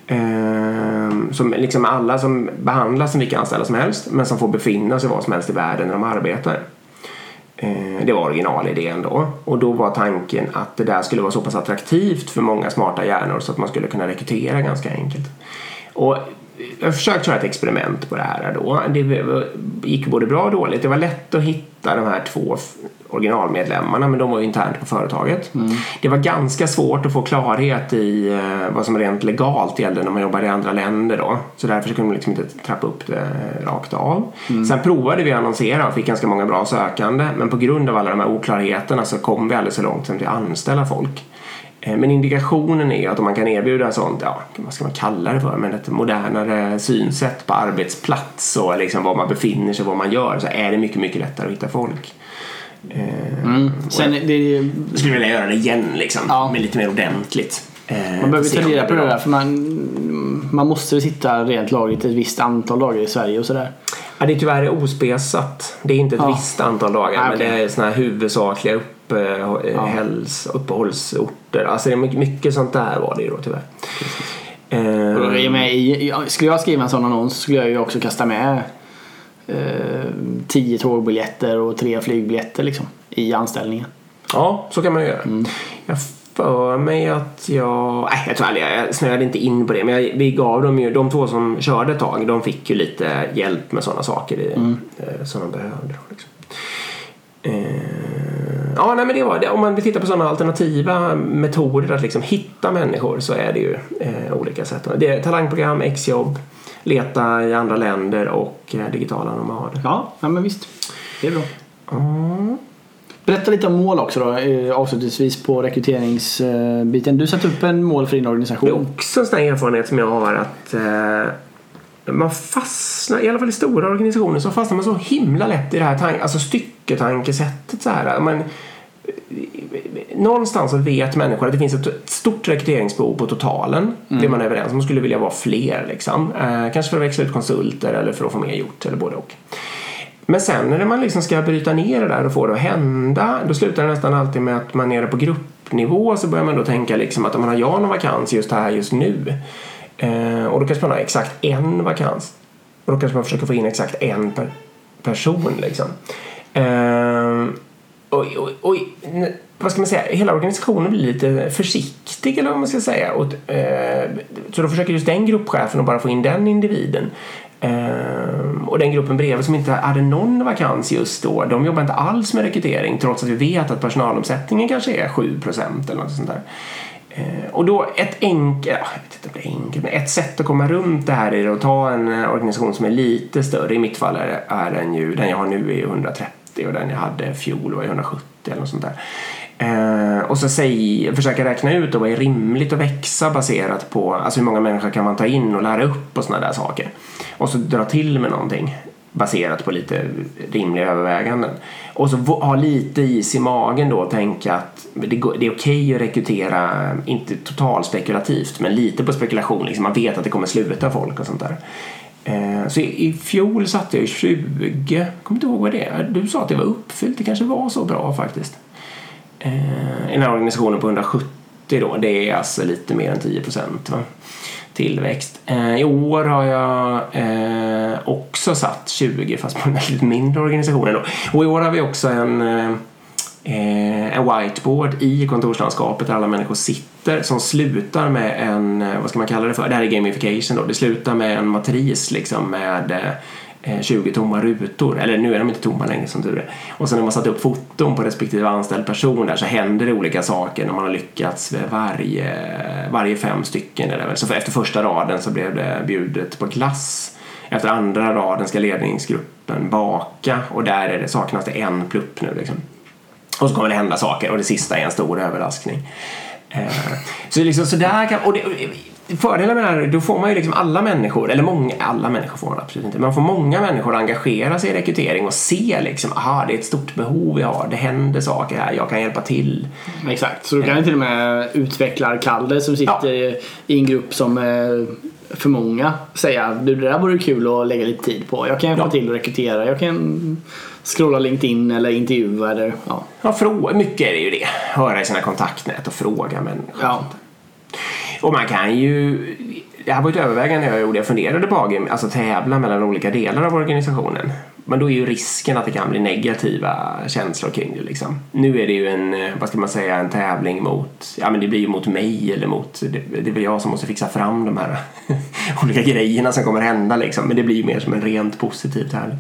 Eh, som liksom alla som behandlas som vilka anställda som helst, men som får befinna sig var som helst i världen när de arbetar. Det var originalidén då. Och då var tanken att det där skulle vara så pass attraktivt för många smarta hjärnor så att man skulle kunna rekrytera ganska enkelt. Och jag försökte göra ett experiment på det här då. Det gick både bra och dåligt. Det var lätt att hitta de här två originalmedlemmarna, men de var ju internt på företaget. Mm. Det var ganska svårt att få klarhet i vad som rent legalt gällde när man jobbade i andra länder då. Så därför kunde man liksom inte trappa upp det rakt av. Mm. Sen provade vi att annonsera och fick ganska många bra sökande, men på grund av alla de här oklarheterna så kom vi alldeles så långt som till att anställa folk. Men indikationen är att om man kan erbjuda sånt, ja, vad ska man kalla det för, men ett modernare synsätt på arbetsplats och liksom var man befinner sig, vad man gör, så är det mycket, mycket lättare att hitta folk. Mm. Sen det, det, jag skulle vilja göra det igen liksom, ja. Men lite mer ordentligt. Man behöver ta reda på det där, för man, man måste sitta rent lagligt ett visst antal dagar i Sverige och sådär. Ja, det är tyvärr ospesat. Det är inte ett ja. visst antal dagar, ah, okay. Men det är såna här huvudsakliga upphälls, uppehållsorter. Alltså det är mycket, mycket sånt där var det ju då tyvärr. Eh, och då med i, skulle jag skriva en sån annons skulle jag ju också kasta med eh, tio tågbiljetter och tre flygbiljetter liksom, i anställningen. Ja, så kan man ju göra. Mm. Jag för mig att jag... Nej, jag tror aldrig, jag snöade inte in på det. Men jag, vi gav dem ju... De två som körde ett tag, de fick ju lite hjälp med sådana saker i, mm. som de behövde. Liksom. Eh, ja, nej, men det var det. Om man tittar på sådana alternativa metoder att liksom hitta människor så är det ju eh, olika sätt. Det är talangprogram, exjobb, leta i andra länder och eh, digitala nomader. Ja, nej, men visst. Det är bra. Mm. Berätta lite om mål också då, avslutningsvis på rekryteringsbiten. Du satt upp en mål för din organisation. Det är också en sån här erfarenhet som jag har att eh, man fastnar, i alla fall i stora organisationer så fastnar man så himla lätt i det här tank- alltså stycketankesättet så här. Man, någonstans så vet människor att det finns ett stort rekryteringsbehov på totalen. Mm. Det man är överens om, man skulle vilja vara fler liksom. Eh, kanske för att växla ut konsulter eller för att få mer gjort eller både och. Men sen när man liksom ska bryta ner det där och få det att hända, då slutar det nästan alltid med att man är nere på gruppnivå, så börjar man då tänka liksom att om man har jag någon vakans just här just nu eh, och då kanske man har exakt en vakans och då kanske man försöker få in exakt en per person liksom. Eh, och, och, och vad ska man säga, hela organisationen blir lite försiktig eller vad man ska säga och, eh, så då försöker just den gruppchefen att bara få in den individen. Uh, och den gruppen bredvid som inte hade någon vakans just då, de jobbar inte alls med rekrytering trots att vi vet att personalomsättningen kanske är sju procent eller något sånt där. Uh, och då ett enkelt, jag vet inte om det är enkelt, men ett sätt att komma runt det här är att ta en organisation som är lite större. I mitt fall är, är den ju, den jag har nu är etthundratrettio och den jag hade fjol var etthundrasjuttio eller något sånt där. Uh, och så säg, försöka räkna ut då, vad är rimligt att växa baserat på alltså hur många människor kan man ta in och lära upp och sådana där saker, och så dra till med någonting baserat på lite rimliga överväganden och så ha lite is i magen då och tänka att det är okej att rekrytera inte totalt spekulativt men lite på spekulation liksom, man vet att det kommer sluta folk och sånt där. Så i fjol satt jag i tjugo, jag kommer inte ihåg vad det är, du sa att det var uppfyllt, det kanske var så bra faktiskt. Den här organisationen på etthundrasjuttio då, det är alltså lite mer än tio procent va? Tillväxt. I år har jag också satt tjugo fast på en lite mindre organisation då. Och i år har vi också en, en whiteboard i kontorslandskapet där alla människor sitter som slutar med en, vad ska man kalla det för? Det här är gamification då. Det slutar med en matris liksom med tjugo tomma rutor, eller nu är de inte tomma längre som tur är, och sen när man satt upp foton på respektive anställd person där så händer det olika saker när man har lyckats med varje, varje fem stycken eller väl. Så efter första raden så blev det bjudet på glass, efter andra raden ska ledningsgruppen baka och där är det, saknas det en plupp nu liksom. Och så kommer det hända saker och det sista är en stor överraskning. Så liksom så där kan, och det, fördelen med det här, då får man ju liksom alla människor, eller många, alla människor får man absolut inte, man får många människor att engagera sig i rekrytering och se liksom, aha, det är ett stort behov jag har, det händer saker här, jag kan hjälpa till. Mm. Exakt, så du kan ju till och med utvecklarkalle som sitter ja. i en grupp som för många säga, du, det där vore kul att lägga lite tid på, jag kan hjälpa ja. till att rekrytera, jag kan scrolla LinkedIn eller intervjua eller, ja. Ja, frå- mycket är det ju det, höra i sina kontaktnät och fråga människor. Ja. Och man kan ju, det här var ett övervägande jag gjorde, jag funderade på att alltså tävla mellan olika delar av organisationen. Men då är ju risken att det kan bli negativa känslor kring det liksom. Nu är det ju en, vad ska man säga, en tävling mot, ja men det blir ju mot mig eller mot, det, det blir jag som måste fixa fram de här olika grejerna som kommer hända liksom. Men det blir ju mer som en rent positiv tävling.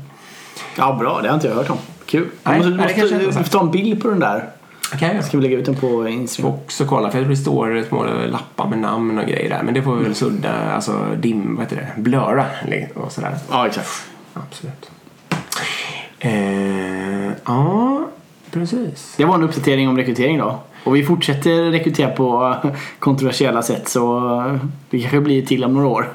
Ja bra, det har inte jag hört om. Kul. Nej, måste, nej, måste, du måste ta en bild på den där. Okay, ja. Ska vi lägga ut den på Instagram? Och så kolla, för det står små lappar med namn och grejer där. Men det får vi väl sudda, alltså dim, vad heter det? Blöra och sådär. Ja, exakt. Absolut. Eh, ja, precis. Det var en uppdatering om rekrytering då. Och vi fortsätter rekrytera på kontroversiella sätt, så det kanske blir till om några år.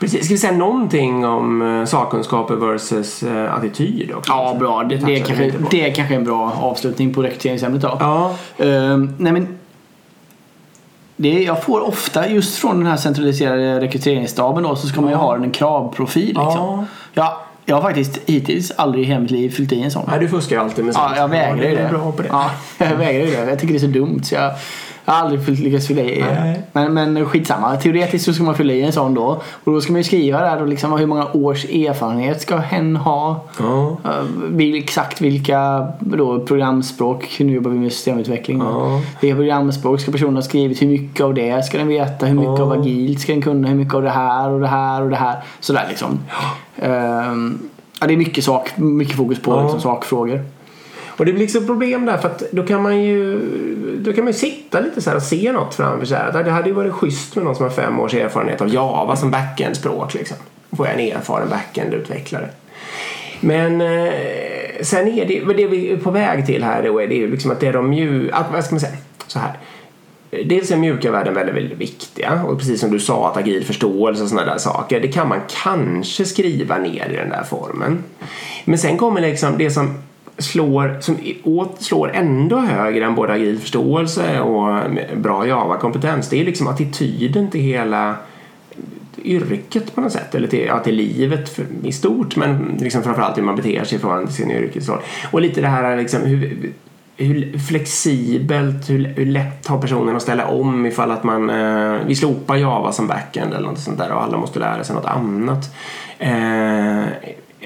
Precis. Ska vi säga någonting om sakkunskaper versus attityd också? Ja, bra. Det, det, kanske, det är kanske en bra avslutning på rekryteringsämnet då. Ja. Uh, nej men, det, jag får ofta just från den här centraliserade rekryteringsstaben då, så ska man ju ha en kravprofil liksom. Ja. Ja. Jag har faktiskt hittills aldrig i hela mitt liv fyllt i en sån. Nej, du fuskar ju alltid med sånt. Ja, jag vägrar ju ja, det. det. Bra på det. Ja, jag vägrar ju det. Jag tycker det är så dumt så jag har aldrig lyckats fylla i. Men, men skitsamma. Teoretiskt så ska man fylla i en sån då. Och då ska man ju skriva där och liksom hur många års erfarenhet ska hen ha. Ja. Exakt vilka då, programspråk. Nu jobbar vi med systemutveckling. Ja. Vilka programspråk ska personen ha skrivit? Hur mycket av det ska den veta? Hur mycket ja. av agilt ska den kunna? Hur mycket av det här och det här och det här? Sådär liksom. Ja. Um, ja, det är mycket sak, mycket fokus på ja. liksom, sakfrågor. Och det blir liksom problem där, för att då kan man ju då kan man ju sitta lite så här och se något framför sig. Det hade ju varit schysst med någon som har fem års erfarenhet av Java som backend-språk liksom. Får jag en erfaren backend-utvecklare. Men eh, sen är det det vi är på väg till här då, är det ju liksom att det är de ju att, vad ska man säga, så här. Dels är mjuka värden väldigt, väldigt viktiga, och precis som du sa att agil förståelse och sådana där saker, det kan man kanske skriva ner i den där formen. Men sen kommer liksom det som slår, som åt, slår ändå högre än både agil förståelse och bra Java-kompetens, det är liksom attityden till hela yrket på något sätt, eller till, ja, till livet för, i stort, men liksom framförallt hur man beter sig i förhållande till sin yrkesroll. Och lite det här liksom hur hur flexibelt, hur, hur lätt har personen att ställa om ifall att man eh, vi slopar Java som backend eller något sånt där och alla måste lära sig något annat. Eh,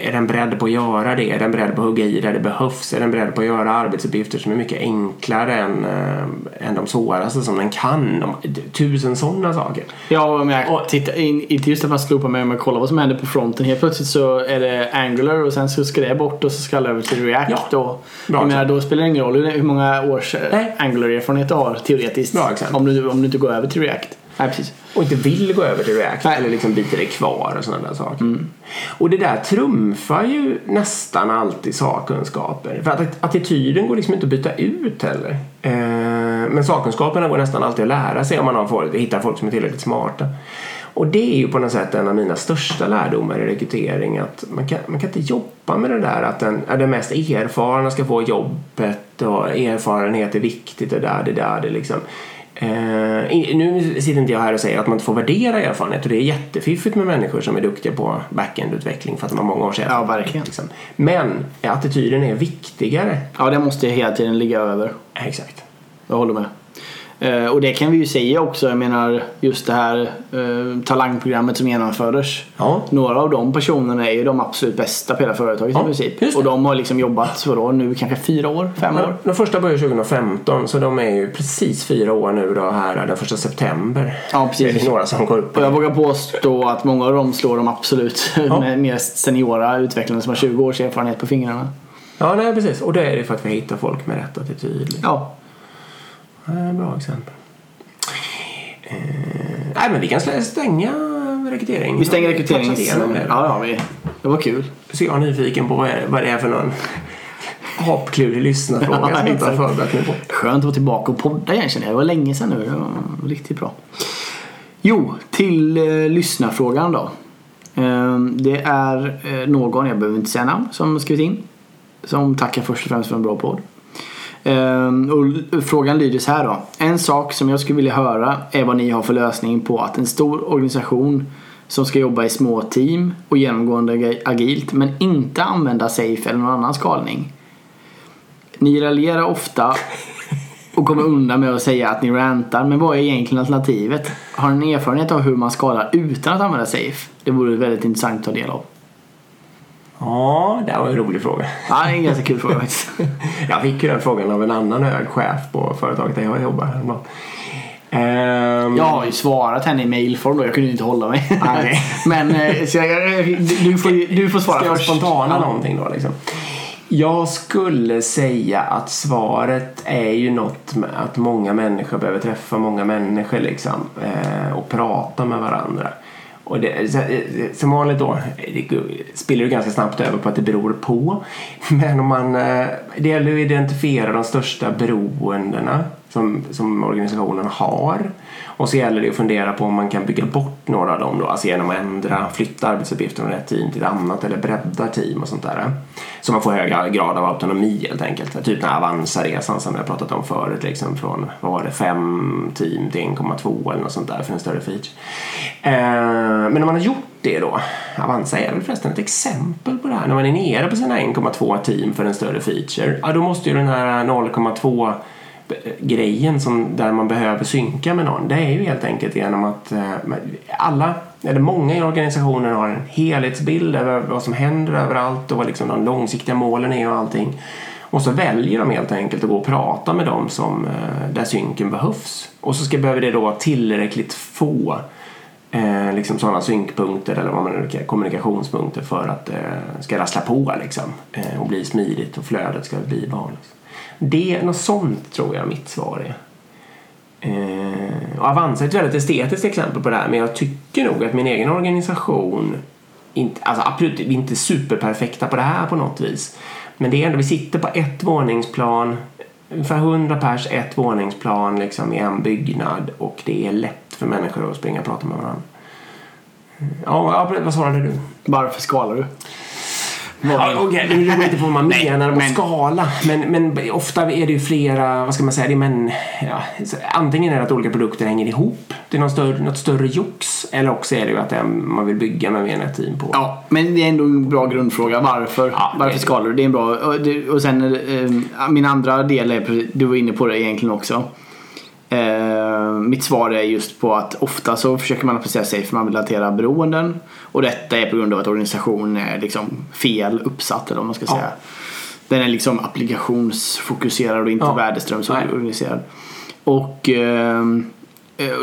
är den beredd på att göra det? Är den beredd på att hugga i där det behövs? Är den beredd på att göra arbetsuppgifter som är mycket enklare än, eh, än de svåraste som den kan? De, tusen sådana saker. Ja, men jag, och, titta, inte just att man slopar med, men kolla vad som händer på fronten. Helt plötsligt så är det Angular och sen så ska det bort och så ska det över till React. Ja, och, bra, jag menar, då spelar det ingen roll hur många års nej. Angular-erfarenhet du har teoretiskt. Bra, om, du, om du inte går över till React. Nej, precis. Och inte vill gå över till React nej. Eller liksom biter det kvar och sådana där saker. Mm. Och det där trumfar ju nästan alltid sakkunskaper. För att attityden går liksom inte att byta ut heller. Eh, men sakkunskaperna går nästan alltid att lära sig om man har folk, hittar folk som är tillräckligt smarta. Och det är ju på något sätt en av mina största lärdomar i rekrytering, att man kan, man kan inte jobba med det där att den, den mest erfarna ska få jobbet och erfarenhet är viktigt och där, det där, det liksom. Uh, nu sitter inte jag här och säger att man inte får värdera erfarenhet, och det är jättefiffigt med människor som är duktiga på backendutveckling för att de har många år sedan. Ja, verkligen. Liksom. Men attityden är viktigare. Ja, det måste hela tiden ligga över. Exakt. Jag håller med. Uh, och det kan vi ju säga också, jag menar just det här uh, talangprogrammet som genomfördes. Ja. Några av de personerna är ju de absolut bästa på hela företaget ja, i princip. Och de har liksom jobbat för då, nu kanske fyra år, fem ja, år. De första började tjugo femton, så de är ju precis fyra år nu då, här den första september. Ja, precis. Det är några som går upp. Och jag vågar påstå att många av dem slår de absolut ja. med mest seniora utvecklarna som har tjugo års erfarenhet på fingrarna. Ja, nej precis. Och det är det för att vi hittar folk med rätt attityd. Ja. Bra exempel. Eh, nej, men vi kan stänga rekrytering. Vi stänger rekrytering. Ja, det har vi. Det var kul. Så jag är nyfiken på vad, är, vad det är för någon hoppklurig lyssnarfråga som jag inte har förberett mig på. Skönt att vara tillbaka och podda igen, känner jag. Det var länge sedan nu. Det var riktigt bra. Jo, till eh, lyssnarfrågan då. Eh, det är eh, någon, jag behöver inte säga namn, som skrivit in. Som tackar först och främst för en bra podd. Um, och frågan lyder så här då. En sak som jag skulle vilja höra är vad ni har för lösning på att en stor organisation som ska jobba i små team och genomgående agilt men inte använda safe eller någon annan skalning. Ni raljerar ofta och kommer undan med att säga att ni rantar, men vad är egentligen alternativet? Har ni erfarenhet av hur man skalar utan att använda safe? Det vore väldigt intressant att ta del av. Ja, det var en rolig fråga. Ja, det är en ganska kul fråga faktiskt. Jag fick ju den frågan av en annan hög chef på företaget där jag jobbar. Um... Jag har ju svarat henne i mailform då. Jag kunde inte hålla mig. Nej. Men så jag, du, får, du får svara. Ska jag spontana någonting då liksom? Jag skulle säga att svaret är ju något med att många människor behöver träffa många människor liksom, och prata med varandra. Och det, som vanligt då det spiller du ganska snabbt över på att det beror på. Men om man, det gäller att identifiera de största beroendena som, som organisationen har. Och så gäller det att fundera på om man kan bygga bort några av dem då. Alltså genom att ändra, flytta arbetsuppgifter från ett team till ett annat eller bredda team och sånt där. Så man får högre grad av autonomi helt enkelt. Typ den här Avanza-resan som jag pratat om förut. Liksom från, vad var det, fem team till en komma två eller något sånt där för en större feature. Eh, men när man har gjort det då. Avanza är väl förresten ett exempel på det här. När man är nere på sina en komma två team för en större feature. Ja, då måste ju den här noll komma två grejen som, där man behöver synka med någon, det är ju helt enkelt genom att alla, eller många i organisationen har en helhetsbild över vad som händer överallt och vad liksom de långsiktiga målen är och allting, och så väljer de helt enkelt att gå och prata med dem som, där synken behövs, och så ska behöver det då tillräckligt få eh, liksom sådana synkpunkter eller vad man nu, kommunikationspunkter för att eh, ska rassla på liksom, eh, och bli smidigt och flödet ska bli vanligt. Det är något sånt tror jag mitt svar är. Eh, och Avanza är ett väldigt estetiskt exempel på det här, men jag tycker nog att min egen organisation inte, alltså absolut inte superperfekta på det här på något vis. Men det är ändå, vi sitter på ett våningsplan, ungefär hundra pers, ett våningsplan liksom, i en byggnad, och det är lätt för människor att springa och prata med varandra. Ja, vad svarade du? Varför skalar du? Ja, okay. Nu går inte på vad man menar med skala, men, men ofta är det ju flera, vad ska man säga, det, men, ja, antingen är det att olika produkter hänger ihop, det är något större, något större jox, eller också är det ju att det, man vill bygga med en team på. Ja, men det är ändå en bra grundfråga, varför, ja, varför skalar du? Det är en bra, och, och sen eh, min andra del är, du var inne på det egentligen också. Eh, mitt svar är just på att ofta så försöker man applicera sig för man vill hantera beroenden, och detta är på grund av att organisationen är liksom fel uppsatt, eller om man ska säga. Ja. Den är liksom applikationsfokuserad och inte ja. värdeströmsorganiserad. Och eh,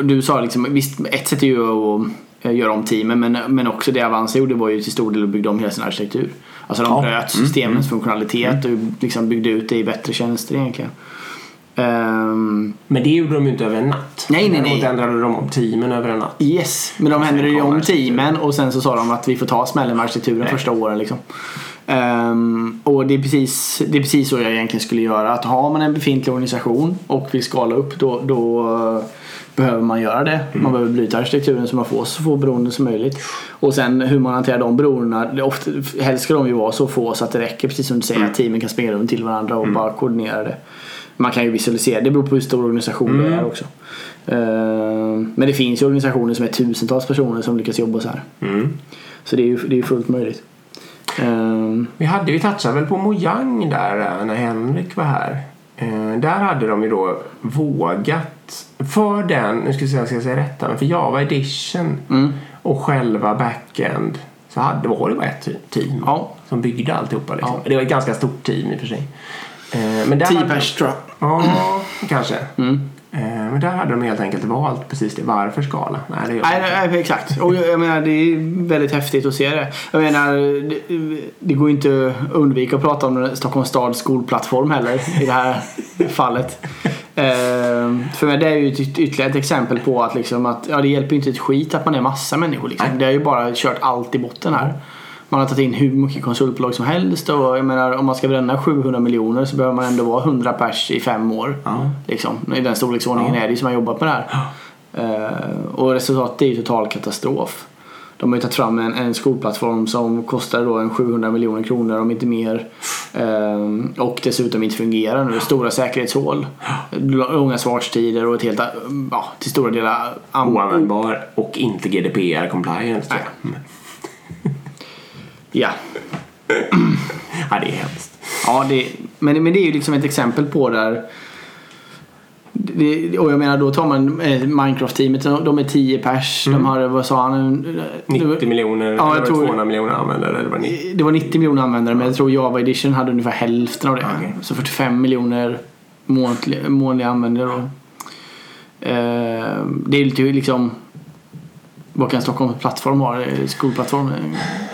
du sa liksom, visst, ett sätt är ju att göra om teamen, men, men också det Avanza gjorde var ju till stor del att bygga om hela sin arkitektur. Alltså de bröt ja. systemens mm. funktionalitet och liksom byggde ut det i bättre tjänster egentligen. Um, men det gjorde de ju inte över en natt. Nej, nej, nej. Och ändrade de om teamen över en natt. Yes, men de ändrade ju om teamen, och sen så sa de att vi får ta smällen med arkitekturen nej. första åren liksom. um, Och det är, precis, det är precis så jag egentligen skulle göra. Att har man en befintlig organisation och vill skala upp, Då, då behöver man göra det. Man mm. behöver bryta arkitekturen så man får så få beroenden som möjligt. Och sen hur man hanterar de beroendena, ofta, helst ska de ju vara så få så att det räcker, precis som du säger, mm. att teamen kan springa runt till varandra och mm. bara koordinera det. Man kan ju visualisera, det beror på hur stor organisation mm. det är också. Men det finns ju organisationer som är tusentals personer som lyckas jobba så här. Mm. Så det är ju det är fullt möjligt. Vi hade ju touchat väl på Mojang där när Henrik var här. Där hade de ju då vågat för den, nu ska jag säga rätt här, för Java Edition mm. och själva backend, så hade var det bara ett team ja. som byggde alltihopa liksom. Ja. Det var ett ganska stort team i och för sig. Men där hade de, ja, kanske. Mm. Men där hade de helt enkelt valt precis det. Varför skala? Nej, det nej, nej, nej, exakt. Och jag menar, det är väldigt häftigt att se det. Jag menar, det, det går inte att undvika att prata om Stockholms stads skolplattform heller i det här fallet. För mig det är ju ett ytterligare ett exempel på att, liksom, att ja, det hjälper inte ett skit att man är massa människor. Liksom. Det har ju bara kört allt i botten här. Man har tagit in hur mycket konsultbolag som helst, och jag menar, om man ska bränna sjuhundra miljoner så behöver man ändå vara hundra pers i fem år. Ja. Liksom. I den storleksordningen ja. är det som har jobbat på det här. Och resultatet är ju total katastrof. De har ju tagit fram en, en skolplattform som kostar då en sjuhundra miljoner kronor om inte mer, ehm, och dessutom inte fungerar nu. Stora säkerhetshål, långa svarstider och ett helt, ja, till stora delar am- oanvändbar och inte G D P R compliant. Ja. Ja, det är hemskt. Ja, det, men, men det är ju liksom ett exempel på där. Det, och jag menar, då tar man Minecraft-teamet, de är tio pers, mm. de har, vad sa han? nittio miljoner, ja, eller jag tror, tvåhundra miljoner användare, eller var nittio? Det var nittio miljoner användare, men jag tror Java Edition hade ungefär hälften av det. Okay. Så fyrtiofem miljoner månliga, månliga användare. Mm. Eh, det är lite liksom, vad kan Stockholms plattform ha? Skolplattform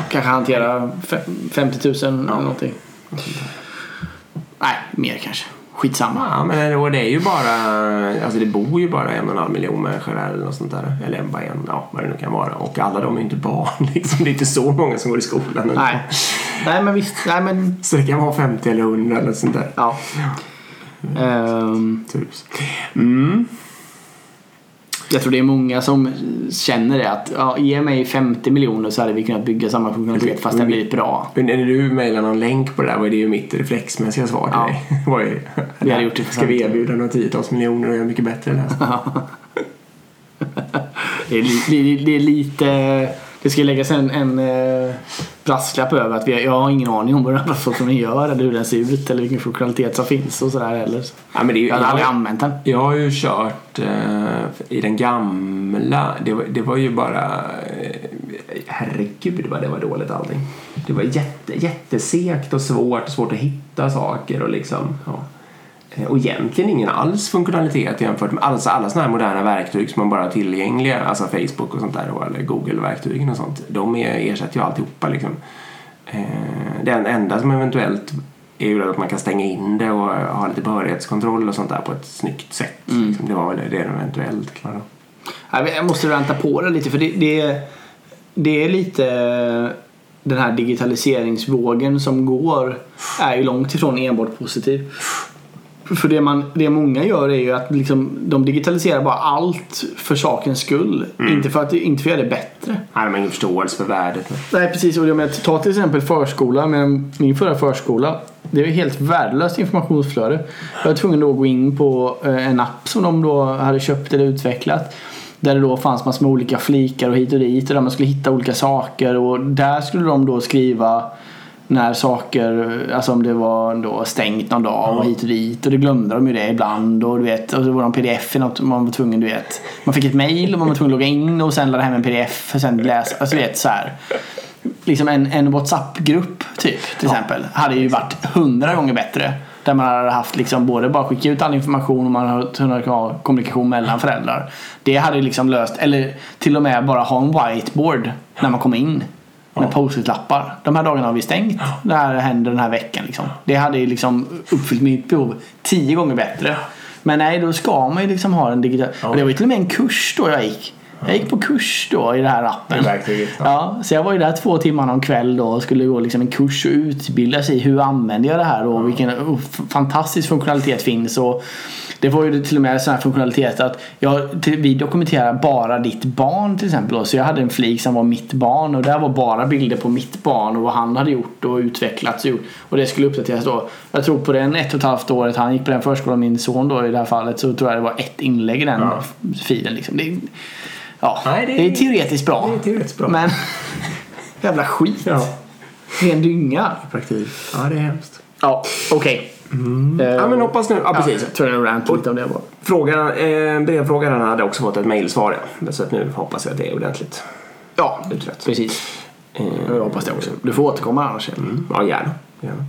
kanske hanterar femtio tusen ja. eller någonting. Mm. Nej, mer kanske. Skitsamma. Ja, men det är ju bara, alltså det bor ju bara en och en halv miljon människor här eller något sånt där, eller bara en, ja, vad det nu kan vara, och alla de är ju inte barn liksom, det är inte så många som går i skolan. Nej. Nej, men visst, nej men så det kan vara femtio eller hundra eller sånt där. Ja. Ja. Ehm, mm. Jag tror det är många som känner det att, ja, ge mig femtio miljoner så hade vi kunnat bygga samma funktionalitet fast det blir bra. När du mejlar någon länk på det där var det ju mitt reflexmässiga svar till ja. dig. Var ju, vi hade gjort det. Ska vi erbjuda några tiotals miljoner och göra mycket bättre än det här? Det, är, det, är, det är lite... Det ska läggas en, en eh, brasklapp över att vi, jag har ingen aning om vad den plattformen gör eller hur den ser ut eller vilken funktionalitet som finns och sådär heller. Ja, men det är ju, jag har aldrig använt den. Jag har ju kört eh, i den gamla, det var, det var ju bara eh, herregud vad det var dåligt allting. Det var jätte, jättesekt och svårt, svårt att hitta saker och liksom, ja. Och egentligen ingen alls funktionalitet jämfört med alltså alla sådana här moderna verktyg som man bara har tillgängliga, alltså Facebook och sånt där, eller Google-verktygen och sånt, de ersätter ju alltihopa liksom. Det enda som eventuellt är ju att man kan stänga in det och ha lite behörighetskontroll och sånt där på ett snyggt sätt. Mm. Det var väl det eventuellt, klara. Jag måste ranta på det lite, för det, det, det är lite... Den här digitaliseringsvågen som går är ju långt ifrån enbart positiv. För det, man, det många gör är ju att liksom, de digitaliserar bara allt för sakens skull. Mm. Inte för att inte göra det bättre. Nej, men ingen förståelse för värdet. Nej, precis. Och jag menar, ta till exempel förskola. Men min förra förskola, det är ju helt värdelöst informationsflöde. Jag var tvungen då att gå in på en app som de då hade köpt eller utvecklat. Där det då fanns massor med olika flikar och hit och dit. Och där man skulle hitta olika saker. Och där skulle de då skriva... när saker, alltså om det var då stängt någon dag och hit och dit, och det glömde de ju det ibland, och du vet, och så var det en pdf och man var tvungen, du vet, man fick ett mejl och man var tvungen att logga in och sen ladda hem en pdf och sen läsa, alltså du vet så här, liksom en, en WhatsApp-grupp typ till ja. exempel, hade ju varit hundra gånger bättre, där man hade haft liksom både bara skicka ut all information och man hade ha kommunikation mellan föräldrar. Det hade liksom löst, eller till och med bara ha en whiteboard när man kom in med ja. post-it-lappar. De här dagarna har vi stängt. Ja. Det här händer den här veckan. Liksom. Det hade ju liksom uppfyllt mitt behov tio gånger bättre. Men nej, då ska man ju liksom ha en digital... Ja. Och det var ju till och med en kurs då jag gick. Jag gick på kurs då i den här appen. Verktyg, ja. Ja, så jag var ju där två timmar om kväll då och skulle gå liksom en kurs och utbilda sig. Hur använder jag det här då? Ja. Vilken oh, fantastisk funktionalitet finns. Och det var ju till och med sån här funktionalitet att jag, till, vi dokumenterar bara ditt barn till exempel. Då. Så jag hade en flik som var mitt barn och där var bara bilder på mitt barn och vad han hade gjort och utvecklats. Och, och det skulle uppdateras då. Jag tror på den ett och ett halvt året han gick på den förskolan, min son då i det här fallet, så tror jag det var ett inlägg i den ja. filen liksom. Det, ja, nej, det, är, det är teoretiskt bra. Det är teoretiskt bra. Men jävla skit. Ja. Ren dynga praktik. Ja, det är hemskt. Ja, okej. Okay. Mm. Uh, ja, men hoppas nu. Ja, precis. Ja, tror jag rant lite om det var. Frågan, eh, brevfrågan hade också fått ett mejlsvar. Ja. Så att nu hoppas jag att det är ordentligt. Ja, utrett. Precis. Eh, jag hoppas det också. Du får återkomma annars. Mm. Ja, gärna. gärna.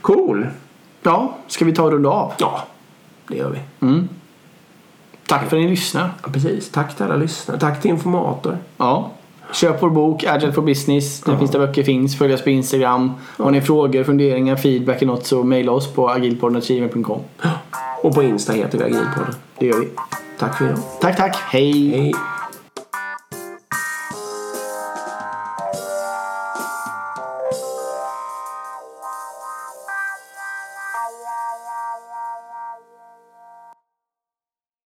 Cool. Ja, ska vi ta en runda av? Ja, det gör vi. Mm. Tack för att ni lyssnar. Ja, precis. Tack till alla lyssnare. Tack till informator. Ja. Köp vår bok Agile for Business. Den ja. finns där böcker finns. Följ oss på Instagram. Ja. Har ni frågor, funderingar, feedback eller något, så mejla oss på agilpodden at gmail dot com. Och på Insta heter vi Agilpodden. Det gör vi. Tack för idag. Tack, tack. Hej. Hej.